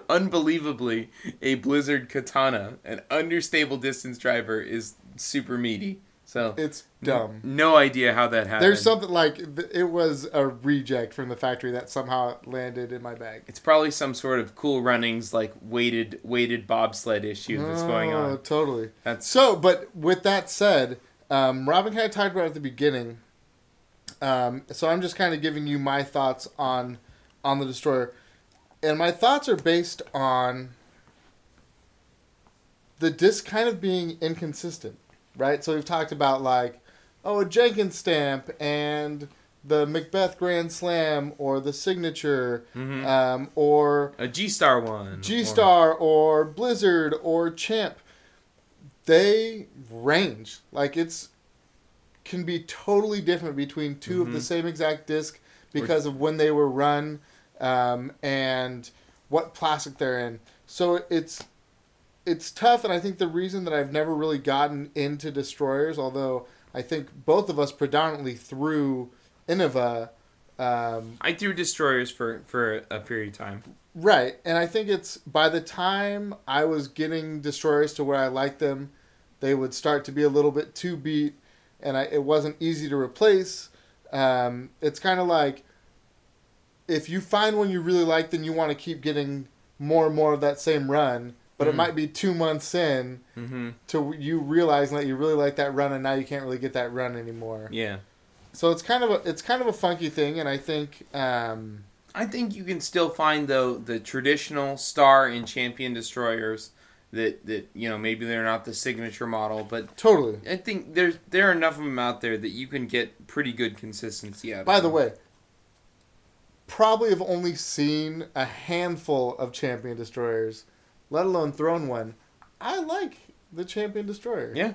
Unbelievably, a Blizzard Katana, an understable distance driver, is super meaty. So it's dumb. No, no idea how that happened. There's something like it was a reject from the factory that somehow landed in my bag. It's probably some sort of Cool Runnings like weighted weighted bobsled issue that's oh, going on. Totally. That's so. But with that said, um, Robin kind of talked about it at the beginning. Um, so I'm just kind of giving you my thoughts on on the Destroyer, and my thoughts are based on the disc kind of being inconsistent. Right, so we've talked about like, oh, a Jenkins stamp and the McBeth Grand Slam or the signature, mm-hmm. um, or a G Star one, G Star or... or Blizzard or Champ. They range like it's can be totally different between two mm-hmm. of the same exact disc because or... of when they were run um, and what plastic they're in. So it's. It's tough, and I think the reason that I've never really gotten into Destroyers, although I think both of us predominantly threw Innova. Um, I threw Destroyers for, for a period of time. Right, and I think it's by the time I was getting Destroyers to where I liked them, they would start to be a little bit too beat, and I, it wasn't easy to replace. Um, it's kind of like if you find one you really like, then you want to keep getting more and more of that same run. But mm-hmm. it might be two months in mm-hmm. to you realizing that you really like that run, and now you can't really get that run anymore. Yeah. So it's kind of a it's kind of a funky thing, and I think um, I think you can still find though the traditional Star and Champion Destroyers that, that you know maybe they're not the signature model, but totally I think there's there are enough of them out there that you can get pretty good consistency out of. By the way, probably have only seen a handful of Champion Destroyers. Let alone thrown one. I like the Champion Destroyer. Yeah.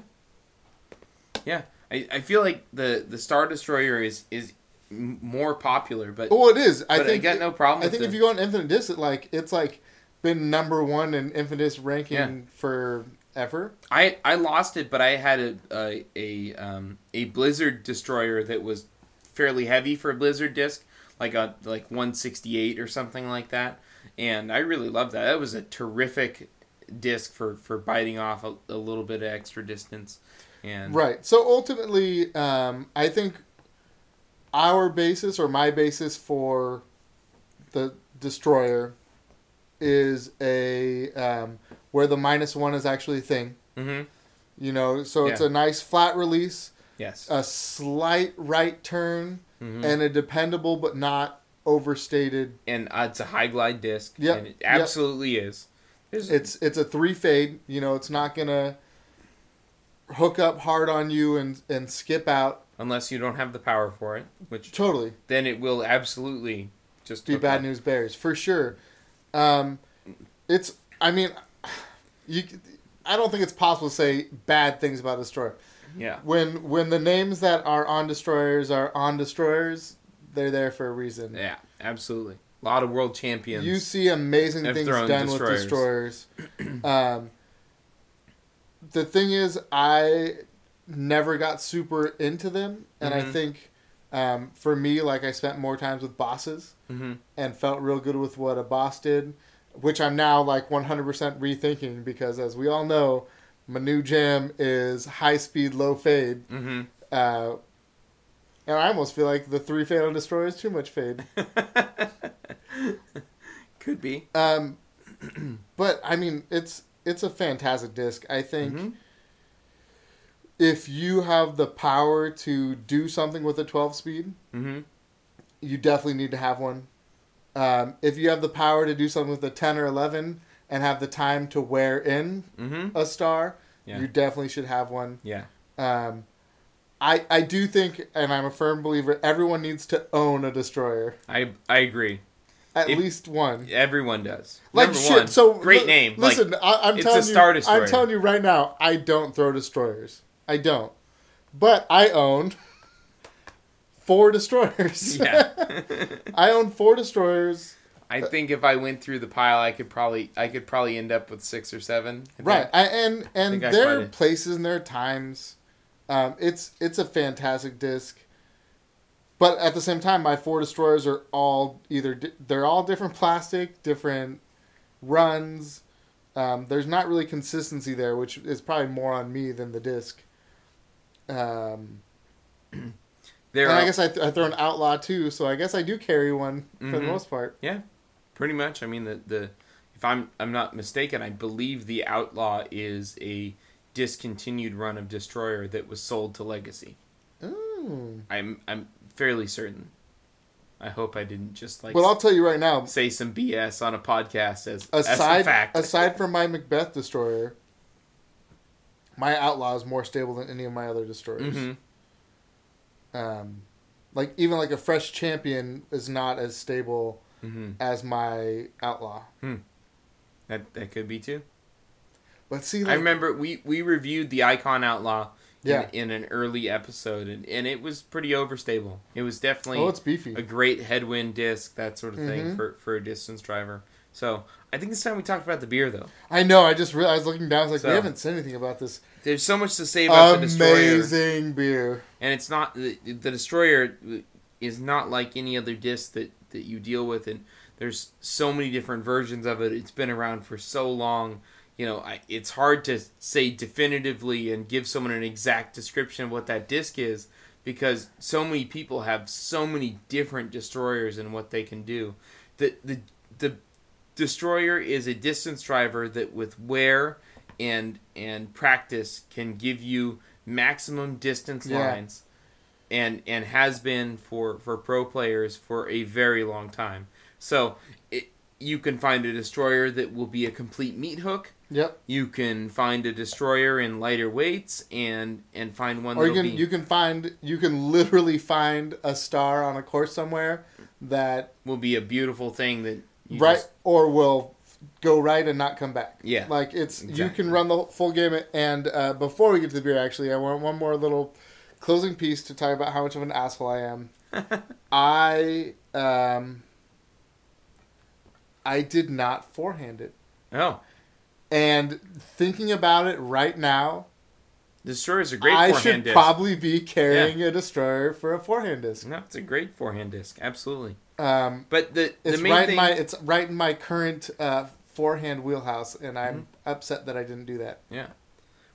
Yeah. I, I feel like the, the Star Destroyer is, is more popular, but... Oh, it is. I but think I got no problem I with think the... if you go on Infinite Disc, it like, it's like been number one in Infinite Disc ranking yeah. forever. I, I lost it, but I had a a a, um, a Blizzard Destroyer that was fairly heavy for a Blizzard disc, like a like one sixty-eight or something like that. And I really loved that. That was a terrific disc for, for biting off a, a little bit of extra distance. And right. So ultimately, um, I think our basis or my basis for the Destroyer is a um, where the minus one is actually a thing. Mm-hmm. You know, so it's yeah. a nice flat release. Yes. A slight right turn mm-hmm. and a dependable but not overstated, and uh, it's a high glide disc. Yeah, it absolutely yep. is. There's it's it's a three fade. You know, it's not gonna hook up hard on you and, and skip out. unless you don't have the power for it, which totally, then it will absolutely just be bad up. News bears for sure. Um, it's, I mean, you, I don't think it's possible to say bad things about Destroyer. Yeah. When when the names that are on Destroyers are on Destroyers, they're there for a reason. Yeah, absolutely. A lot of world champions. You see amazing things done Destroyers. With Destroyers. Um, the thing is, I never got super into them. And mm-hmm. I think um, for me, like I spent more times with bosses mm-hmm. and felt real good with what a boss did, which I'm now like one hundred percent rethinking because as we all know, my new jam is high speed, low fade. Mm-hmm. Uh, and I almost feel like the three fade on Destroyer is too much fade. Could be. Um, but I mean, it's, it's a fantastic disc. I think mm-hmm. if you have the power to do something with a twelve speed, mm-hmm. you definitely need to have one. Um, if you have the power to do something with a ten or eleven, and have the time to wear in mm-hmm. a star, yeah. you definitely should have one. Yeah. Um, I I do think, and I'm a firm believer, everyone needs to own a Destroyer. I I agree. At if, least one. Everyone does. Like Number shit. One, so great l- name. Listen, like, I, I'm it's telling a Star Destroyer. you, I'm telling you right now, I don't throw Destroyers. I don't. But I own four Destroyers. Yeah. I own four Destroyers. I think if I went through the pile, I could probably I could probably end up with six or seven. I right, I, and and I there are places and there are times. Um, it's it's a fantastic disc, but at the same time, my four Destroyers are all either they're all different plastic, different runs. Um, there's not really consistency there, which is probably more on me than the disc. Um. There and are, I guess I, th- I throw an Outlaw too, so I guess I do carry one for mm-hmm. the most part. Yeah. Pretty much. I mean, the, the if I'm I'm not mistaken, I believe the Outlaw is a discontinued run of Destroyer that was sold to Legacy. Ooh. I'm I'm fairly certain. I hope I didn't just like. Well, I'll tell you right now. Say some B S on a podcast as aside as a fact. Aside from my McBeth Destroyer, my Outlaw is more stable than any of my other Destroyers. Mm-hmm. Um, like even like a fresh Champion is not as stable. Mm-hmm. As my Outlaw. Hmm. That that could be too. Let's see. Like, I remember we, we reviewed the Icon Outlaw in, yeah. in an early episode, and, and it was pretty overstable. It was definitely oh, it's beefy. A great headwind disc, that sort of mm-hmm. thing, for, for a distance driver. So, I think this time we talked about the beer, though. I know. I just realized, I was looking down, I was like, so, we haven't said anything about this. There's so much to say about Amazing the Destroyer. Amazing beer. And it's not, the, the Destroyer is not like any other disc that that you deal with, and there's so many different versions of it. It's been around for so long, you know, I, it's hard to say definitively and give someone an exact description of what that disc is, because so many people have so many different Destroyers and what they can do. The the the Destroyer is a distance driver that with wear and and practice can give you maximum distance yeah. lines. And and has been for, for pro players for a very long time. So it, you can find a Destroyer that will be a complete meat hook. Yep. You can find a Destroyer in lighter weights and, and find one. Or you can be, you can find you can literally find a star on a course somewhere that will be a beautiful thing that you right just, or will go right and not come back. Yeah. Like it's exactly. You can run the full game. And uh, before we get to the beer, actually, I want one more little closing piece to talk about how much of an asshole I am. I um, I did not forehand it. Oh. And thinking about it right now, Destroyer is a great I forehand disc. I should probably be carrying yeah. a Destroyer for a forehand disc. No, it's a great forehand disc. Absolutely. Um, but the, the it's main right thing... In my, it's right in my current uh, forehand wheelhouse, and I'm mm-hmm. upset that I didn't do that. Yeah.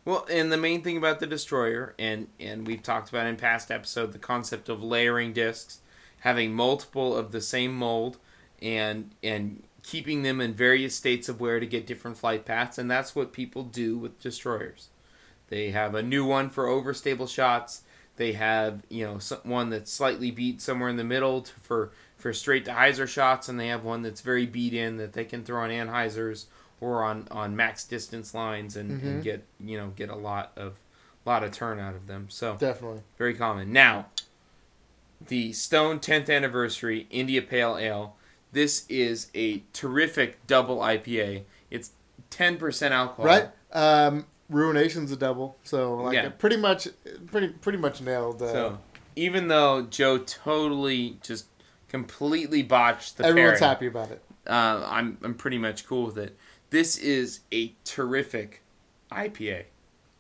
Well, and the main thing about the Destroyer, and, and we've talked about in past episodes, the concept of layering discs, having multiple of the same mold, and and keeping them in various states of wear to get different flight paths, and that's what people do with Destroyers. They have a new one for overstable shots. They have, you know, one that's slightly beat somewhere in the middle to, for, for straight to hyzer shots, and they have one that's very beat in that they can throw on anhyzers or on, on max distance lines and, mm-hmm. and get you know get a lot of a lot of turn out of them. So definitely very common. Now, the Stone tenth Anniversary India Pale Ale. This is a terrific double I P A. It's ten percent alcohol. Right. Um, Ruination's a double, so like yeah. pretty much, pretty pretty much nailed. Uh, so even though Joe totally just completely botched the everyone's pairing, happy about it. Uh, I'm I'm pretty much cool with it. This is a terrific I P A.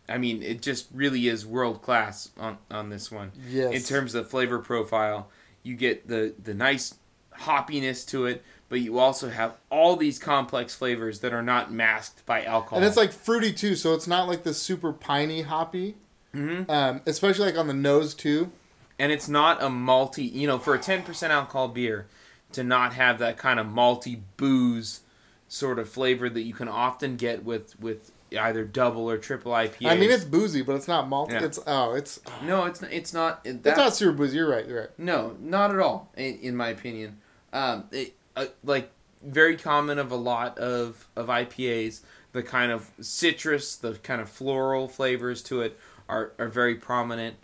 I mean, it just really is world class on, on this one. Yes. In terms of flavor profile, you get the, the nice hoppiness to it, but you also have all these complex flavors that are not masked by alcohol. And it's like fruity too, so it's not like the super piney hoppy, mm-hmm. um, especially like on the nose too. And it's not a malty, you know, for a ten percent alcohol beer to not have that kind of malty booze sort of flavor that you can often get with, with either double or triple I P As. I mean, it's boozy, but it's not malty. Yeah. It's oh, it's oh. no, it's it's not. That, it's not super boozy. You're right. You're right. No, not at all. In, in my opinion, um, it, uh, like very common of a lot of, of I P As. The kind of citrus, the kind of floral flavors to it are, are very prominent,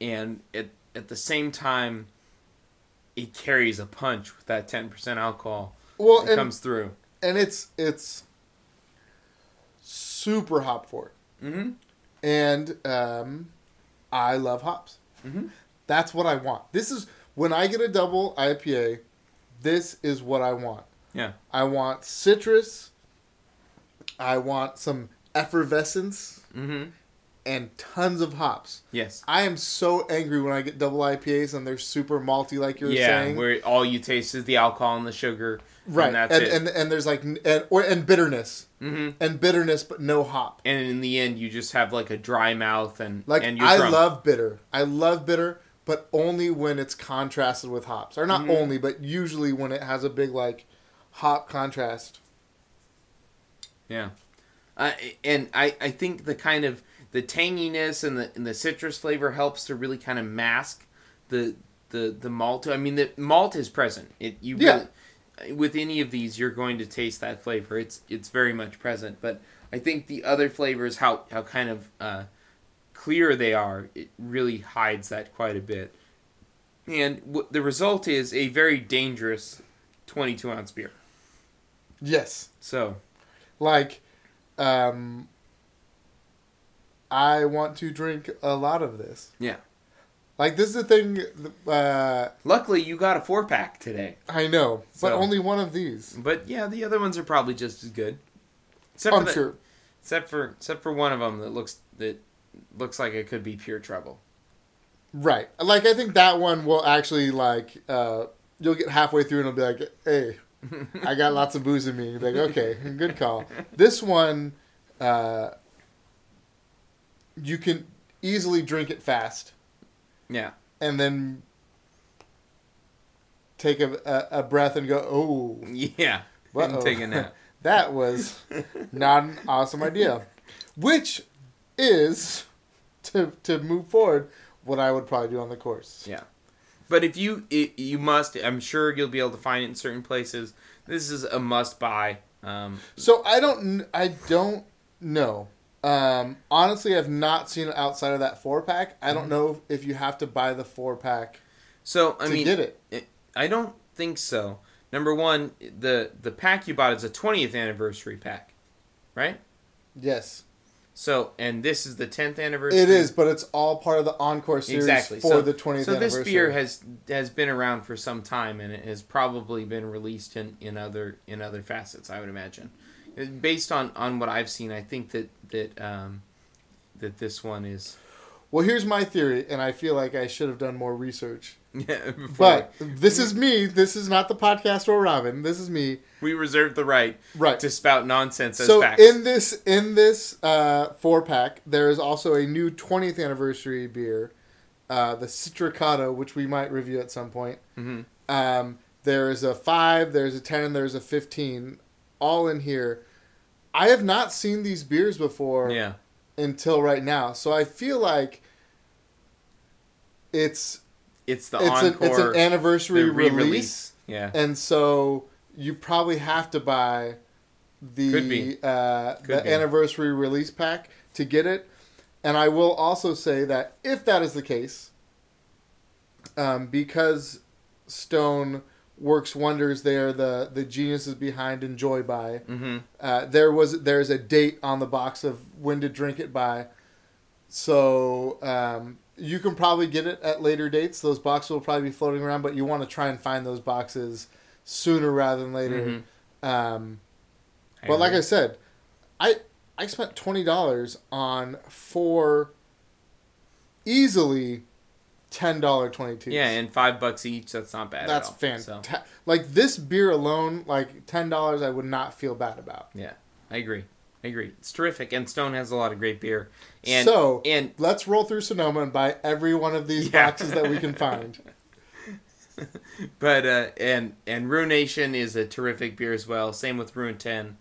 and at at the same time, it carries a punch with that ten percent alcohol. Well, that and, comes through, and it's it's. super hop forward. Mm-hmm. And um, I love hops. Mm-hmm. That's what I want. This is, when I get a double I P A, this is what I want. Yeah. I want citrus. I want some effervescence. Mm-hmm. And tons of hops. Yes. I am so angry when I get double I P As and they're super malty like you were yeah, saying. Yeah, where all you taste is the alcohol and the sugar. Right, and that's and, it. and and there's like and or and bitterness, mm-hmm. and bitterness, but no hop. And in the end, you just have like a dry mouth and like and you're I drunk. love bitter. I love bitter, but only when it's contrasted with hops, or not mm-hmm. only, but usually when it has a big like hop contrast. Yeah, uh, and I, I think the kind of the tanginess and the and the citrus flavor helps to really kind of mask the the the malt. I mean, the malt is present. It you yeah. Really, with any of these, you're going to taste that flavor. It's it's very much present. But I think the other flavors, how how kind of uh, clear they are, it really hides that quite a bit. And w- the result is a very dangerous twenty-two ounce beer. Yes. So. Like, um, I want to drink a lot of this. Yeah. Like, this is the thing... Uh, Luckily, you got a four-pack today. I know, so. But only one of these. But, yeah, the other ones are probably just as good. Except I'm for the, sure. Except for, except for one of them that looks that looks like it could be pure trouble. Right. Like, I think that one will actually, like... Uh, you'll get halfway through and it'll be like, hey, I got lots of booze in me. You'll be like, okay, good call. This one, uh, you can easily drink it fast. Yeah. And then take a, a, a breath and go, oh. Yeah. And take a nap. That was not an awesome idea. Which is, to to move forward, what I would probably do on the course. Yeah. But if you, it, you must, I'm sure you'll be able to find it in certain places. This is a must buy. Um, so I don't, I don't know. Um, honestly, I've not seen it outside of that four pack. I don't know if you have to buy the four pack. So I to mean, get it. It, I don't think so. Number one, the the pack you bought is a twentieth anniversary pack, right? Yes. So and this is the tenth anniversary. It is, but it's all part of the Encore series exactly. for so, the twentieth. So anniversary. This beer has has been around for some time, and it has probably been released in, in other in other facets. I would imagine. Based on, on what I've seen, I think that that um, that this one is. Well, here's my theory, and I feel like I should have done more research. Yeah, before. But this is me. This is not the podcast or Robin. This is me. We reserve the right, right. to spout nonsense as so facts. So in this in this uh, four pack, there is also a new twentieth anniversary beer, uh, the Citricado, which we might review at some point. Mm-hmm. Um, there is a five. There's a ten. And there's a fifteen. All in here. I have not seen these beers before yeah. until right now. So I feel like it's it's the it's encore. An, it's an anniversary release. Yeah. And so you probably have to buy the, Could be. Uh, Could the be. anniversary release pack to get it. And I will also say that if that is the case, um, because Stone works wonders there, the the geniuses behind Enjoy By, mm-hmm. uh, there was there's a date on the box of when to drink it by. So um, you can probably get it at later dates. Those boxes will probably be floating around, but you want to try and find those boxes sooner rather than later. Mm-hmm. Um, but agree. Like I said, I... I spent twenty dollars on four easily ten dollar twenty-twos. Yeah, and five bucks each. That's not bad That's at all. That's fantastic. So. Like, this beer alone, like, ten dollars I would not feel bad about. Yeah, I agree. I agree. It's terrific, and Stone has a lot of great beer. And, so, and let's roll through Sonoma and buy every one of these yeah. boxes that we can find. But, uh, and, and Ruination is a terrific beer as well. Same with Ruin ten.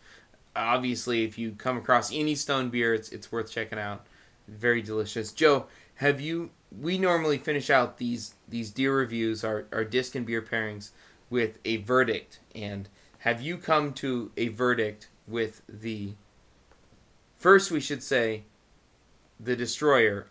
Obviously, if you come across any Stone beer, it's it's worth checking out. Very delicious. Joe, have you? We normally finish out these these deer reviews, our our disc and beer pairings, with a verdict. And have you come to a verdict with the? First, we should say, the Destroyer.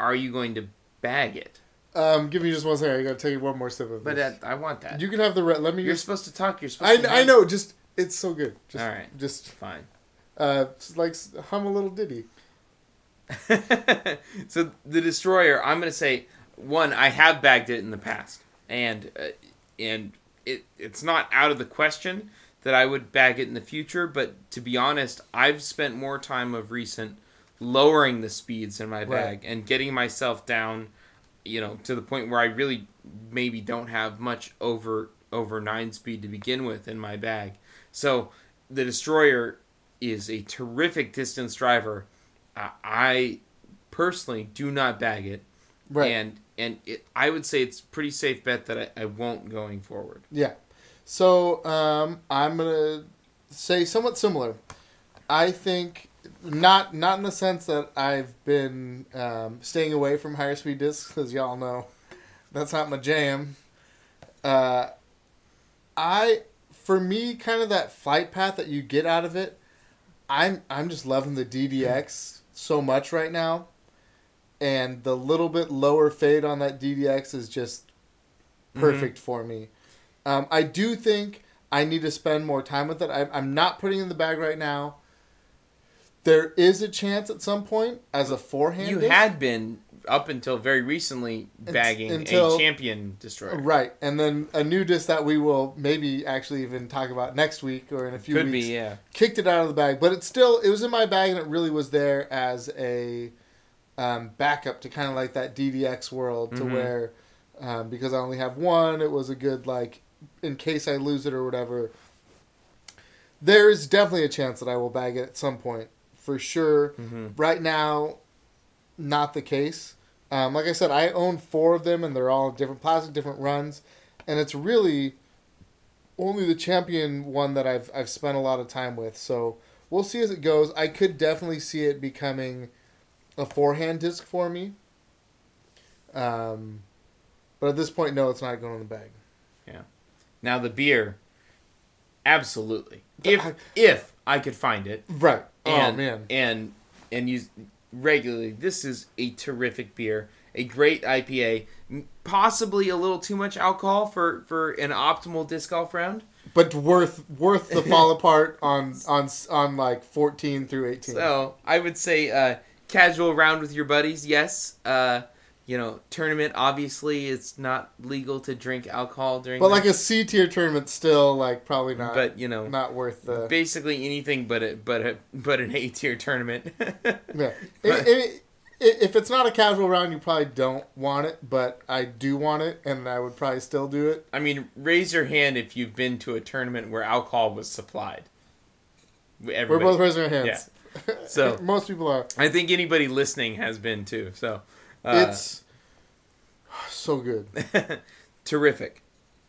Are you going to bag it? Um, give me just one second. I gotta take you one more sip of this. But uh, I want that. You can have the. Re- let me. You're just... supposed to talk. You're supposed. I to I know. Just. It's so good. Just, all right. Just fine. Uh, just like hum a little ditty. So the Destroyer, I'm going to say, one, I have bagged it in the past. And uh, and it it's not out of the question that I would bag it in the future. But to be honest, I've spent more time of recent lowering the speeds in my bag right. and getting myself down, you know, to the point where I really maybe don't have much over over nine speed to begin with in my bag. So, the Destroyer is a terrific distance driver. Uh, I personally do not bag it. Right. And and it, I would say it's a pretty safe bet that I, I won't going forward. Yeah. So, um, I'm going to say somewhat similar. I think, not not in the sense that I've been um, staying away from higher speed discs, because y'all know that's not my jam. Uh, I... For me, kind of that flight path that you get out of it, I'm I'm just loving the D D X so much right now. And the little bit lower fade on that D D X is just perfect mm-hmm. for me. Um, I do think I need to spend more time with it. I, I'm not putting it in the bag right now. There is a chance at some point as a forehand. You disc, had been, up until very recently, bagging until, a champion Destroyer. Right. And then a new disc that we will maybe actually even talk about next week or in a few Could weeks. Could be, yeah. Kicked it out of the bag. But it's still, it was in my bag and it really was there as a um, backup to kind of like that D D X world to mm-hmm. where, um, because I only have one, it was a good, like, in case I lose it or whatever. There is definitely a chance that I will bag it at some point. For sure. Mm-hmm. Right now, not the case. Um, like I said, I own four of them, and they're all different plastic, different runs, and it's really only the champion one that I've I've spent a lot of time with. So we'll see as it goes. I could definitely see it becoming a forehand disc for me, um, but at this point, no, it's not going in the bag. Yeah. Now the beer, absolutely. If I, if I could find it, right? And, oh man, and and you. Regularly, this is a terrific beer, a great I P A, possibly a little too much alcohol for, for an optimal disc golf round, but worth worth the fall apart on on on like fourteen through eighteen. So I would say uh, casual round with your buddies, yes. Uh, you know, tournament obviously it's not legal to drink alcohol during. But the, like a C tier tournament, still like probably not. But you know, not worth the basically anything but a, but a, but an A tier tournament. Yeah. But, it, it, if it's not a casual round, you probably don't want it, but I do want it, and I would probably still do it. I mean, raise your hand if you've been to a tournament where alcohol was supplied. Everybody. We're both raising our hands. Yeah. So most people are. I think anybody listening has been, too. So uh, It's so good. Terrific.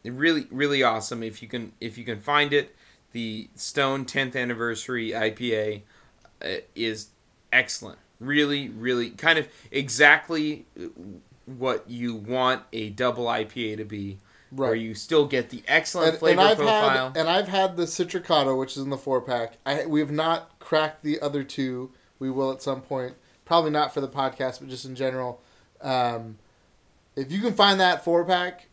Really, really awesome. If you can, if you can find it, the Stone tenth Anniversary I P A uh, is excellent. Really, really, kind of exactly what you want a double I P A to be, right. Where you still get the excellent and, flavor and I've profile. Had, and I've had the Citricado, which is in the four pack. I, we have not cracked the other two. We will at some point. probably not for the podcast, but just in general. Um, if you can find that four pack,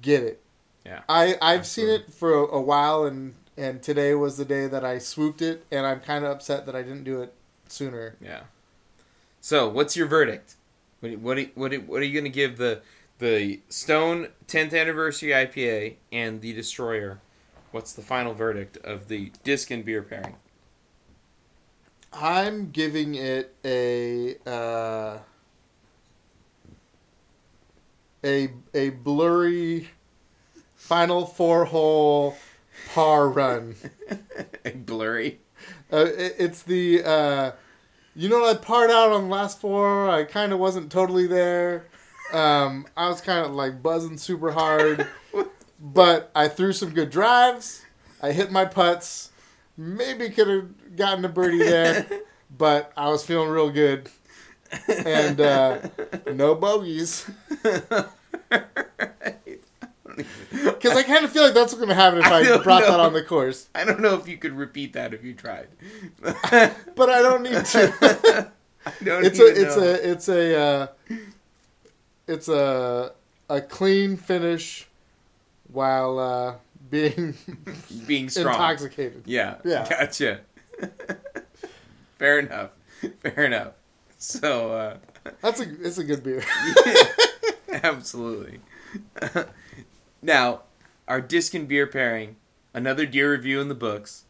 get it. Yeah, I, I've absolutely. seen it for a, a while, and, and today was the day that I swooped it, and I'm kind of upset that I didn't do it sooner. Yeah. So, what's your verdict? What what what, what are you going to give the the Stone tenth Anniversary I P A and the Destroyer? What's the final verdict of the disc and beer pairing? I'm giving it a uh, a a blurry final four hole par run. Blurry. Uh, it, it's the uh, you know what I parred out on the last four. I kind of wasn't totally there. Um, I was kind of like buzzing super hard, but I threw some good drives. I hit my putts. Maybe could have gotten a birdie there, but I was feeling real good. And uh, no bogeys. Because I kind of feel like that's what's going to happen if I, I brought know. that on the course. I don't know if you could repeat that if you tried. But I don't need to. I don't it's even a, it's know. a it's a uh, it's a a clean finish while uh, being being strong. Intoxicated. Yeah. Yeah. Gotcha. Fair enough. Fair enough. So uh, that's a it's a good beer. Yeah, absolutely. Now, our disc and beer pairing, another deer review in the books.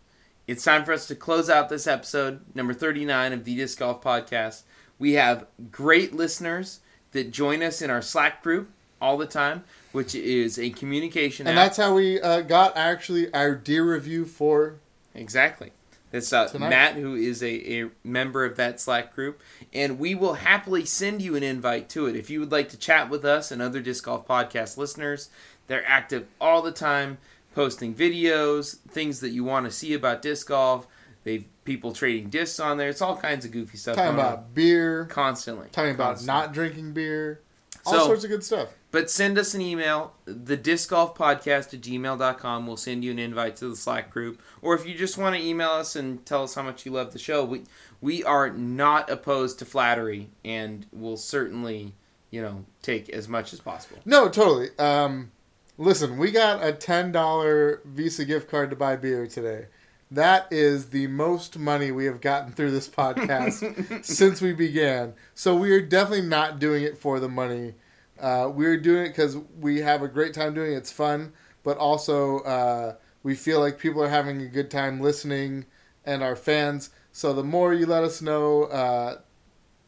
It's time for us to close out this episode, number thirty-nine of the Disc Golf Podcast. We have great listeners that join us in our Slack group all the time, which is a communication and app. And that's how we uh, got, actually, our deer review for... Exactly. That's uh, Matt, who is a, a member of that Slack group. And we will happily send you an invite to it. If you would like to chat with us and other Disc Golf Podcast listeners... They're active all the time, posting videos, things that you want to see about disc golf. They've people trading discs on there. It's all kinds of goofy stuff. Talking about beer. Constantly. Talking about not drinking beer. All so, sorts of good stuff. But send us an email, the disc golf podcast at gmail dot com. We'll send you an invite to the Slack group. Or if you just want to email us and tell us how much you love the show, we we are not opposed to flattery, and we'll certainly, you know, take as much as possible. No, totally. Um... Listen, we got a ten dollar Visa gift card to buy beer today. That is the most money we have gotten through this podcast since we began. So we are definitely not doing it for the money. Uh, we're doing it because we have a great time doing it. It's fun. But also, uh, we feel like people are having a good time listening and our fans. So the more you let us know... Uh,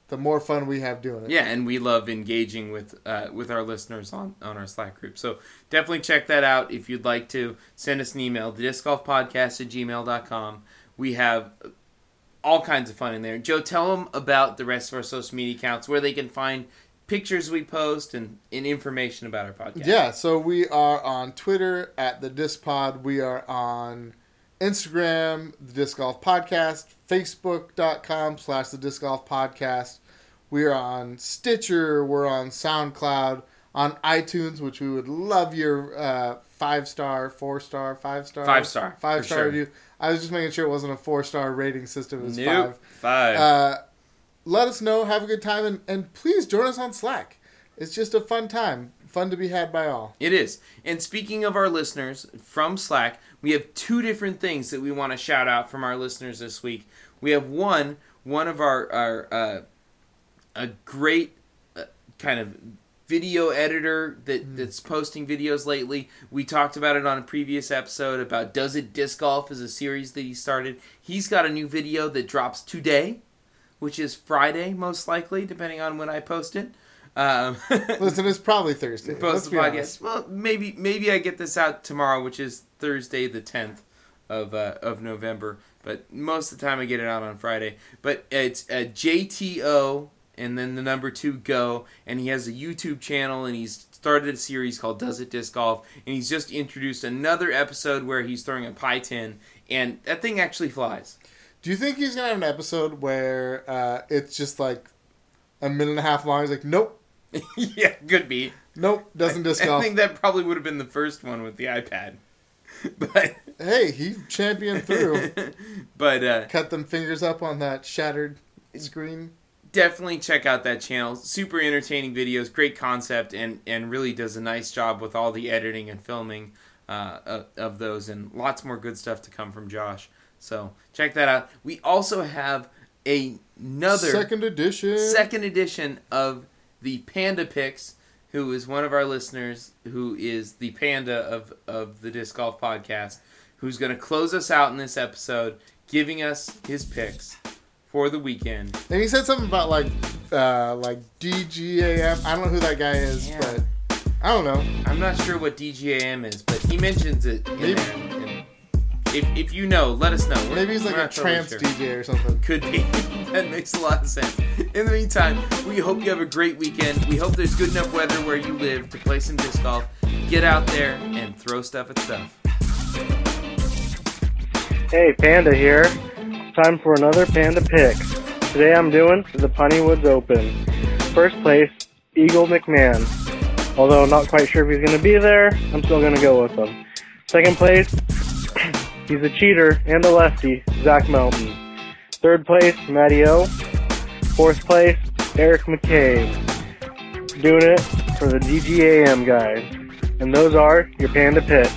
the more fun we have doing it. Yeah, and we love engaging with uh, with our listeners on, on our Slack group. So definitely check that out if you'd like to. Send us an email, the disc golf podcast at gmail dot com. We have all kinds of fun in there. Joe, tell them about the rest of our social media accounts, where they can find pictures we post and, and information about our podcast. Yeah, so we are on Twitter, at the Disc Pod. We are on Instagram, the Disc Golf Podcast, facebook dot com slash the Disc Golf Podcast. We are on Stitcher, we're on SoundCloud, on iTunes, which we would love your uh, five-star, four-star, five-star. Five-star. Five-star sure. review. I was just making sure it wasn't a four-star rating system. It was nope. five. Five. Uh, let us know. Have a good time. And, and please join us on Slack. It's just a fun time. Fun to be had by all. It is. And speaking of our listeners from Slack, we have two different things that we want to shout out from our listeners this week. We have one, one of our, our uh, a great uh, kind of video editor that, that's posting videos lately. We talked about it on a previous episode about Does It Disc Golf as a series that he started. He's got a new video that drops today, which is Friday most likely, depending on when I post it. Um, Listen, it's probably Thursday. Post the podcast. Well, maybe maybe I get this out tomorrow, which is Thursday the tenth of uh, of November. But most of the time I get it out on Friday. But it's uh, J T O and then the number two go, and he has a YouTube channel, and he's started a series called Does It Disc Golf, and he's just introduced another episode where he's throwing a pie tin, and that thing actually flies. Do you think he's gonna have an episode where uh, it's just like a minute and a half long? He's like, nope. Yeah, could be. Nope, doesn't disc golf. I think that probably would have been the first one with the iPad. But hey, he championed through. But uh, cut them fingers up on that shattered screen. Definitely check out that channel. Super entertaining videos, great concept, and, and really does a nice job with all the editing and filming uh, of those, and lots more good stuff to come from Josh. So check that out. We also have another... Second edition. Second edition of the Panda Picks, who is one of our listeners, who is the panda of, of the Disc Golf Podcast, who's going to close us out in this episode, giving us his picks for the weekend. And he said something about like uh, like D G A M. I don't know who that guy is, yeah. but I don't know. I'm not sure what D G A M is, but he mentions it in Maybe. there. And if, if you know, let us know. We're, Maybe he's like a trance sure. D J or something. Could be. That makes a lot of sense. In the meantime, we hope you have a great weekend. We hope there's good enough weather where you live to play some disc golf. Get out there and throw stuff at stuff. Hey, Panda here. Time for another Panda Picks. Today I'm doing the Punny Woods Open. First place, Eagle McMahon. Although not quite sure if he's going to be there, I'm still going to go with him. Second place, he's a cheater and a lefty, Zach Melton. Third place, Matty O. Fourth place, Eric McCabe. Doing it for the D G A M guys. And those are your Panda Picks.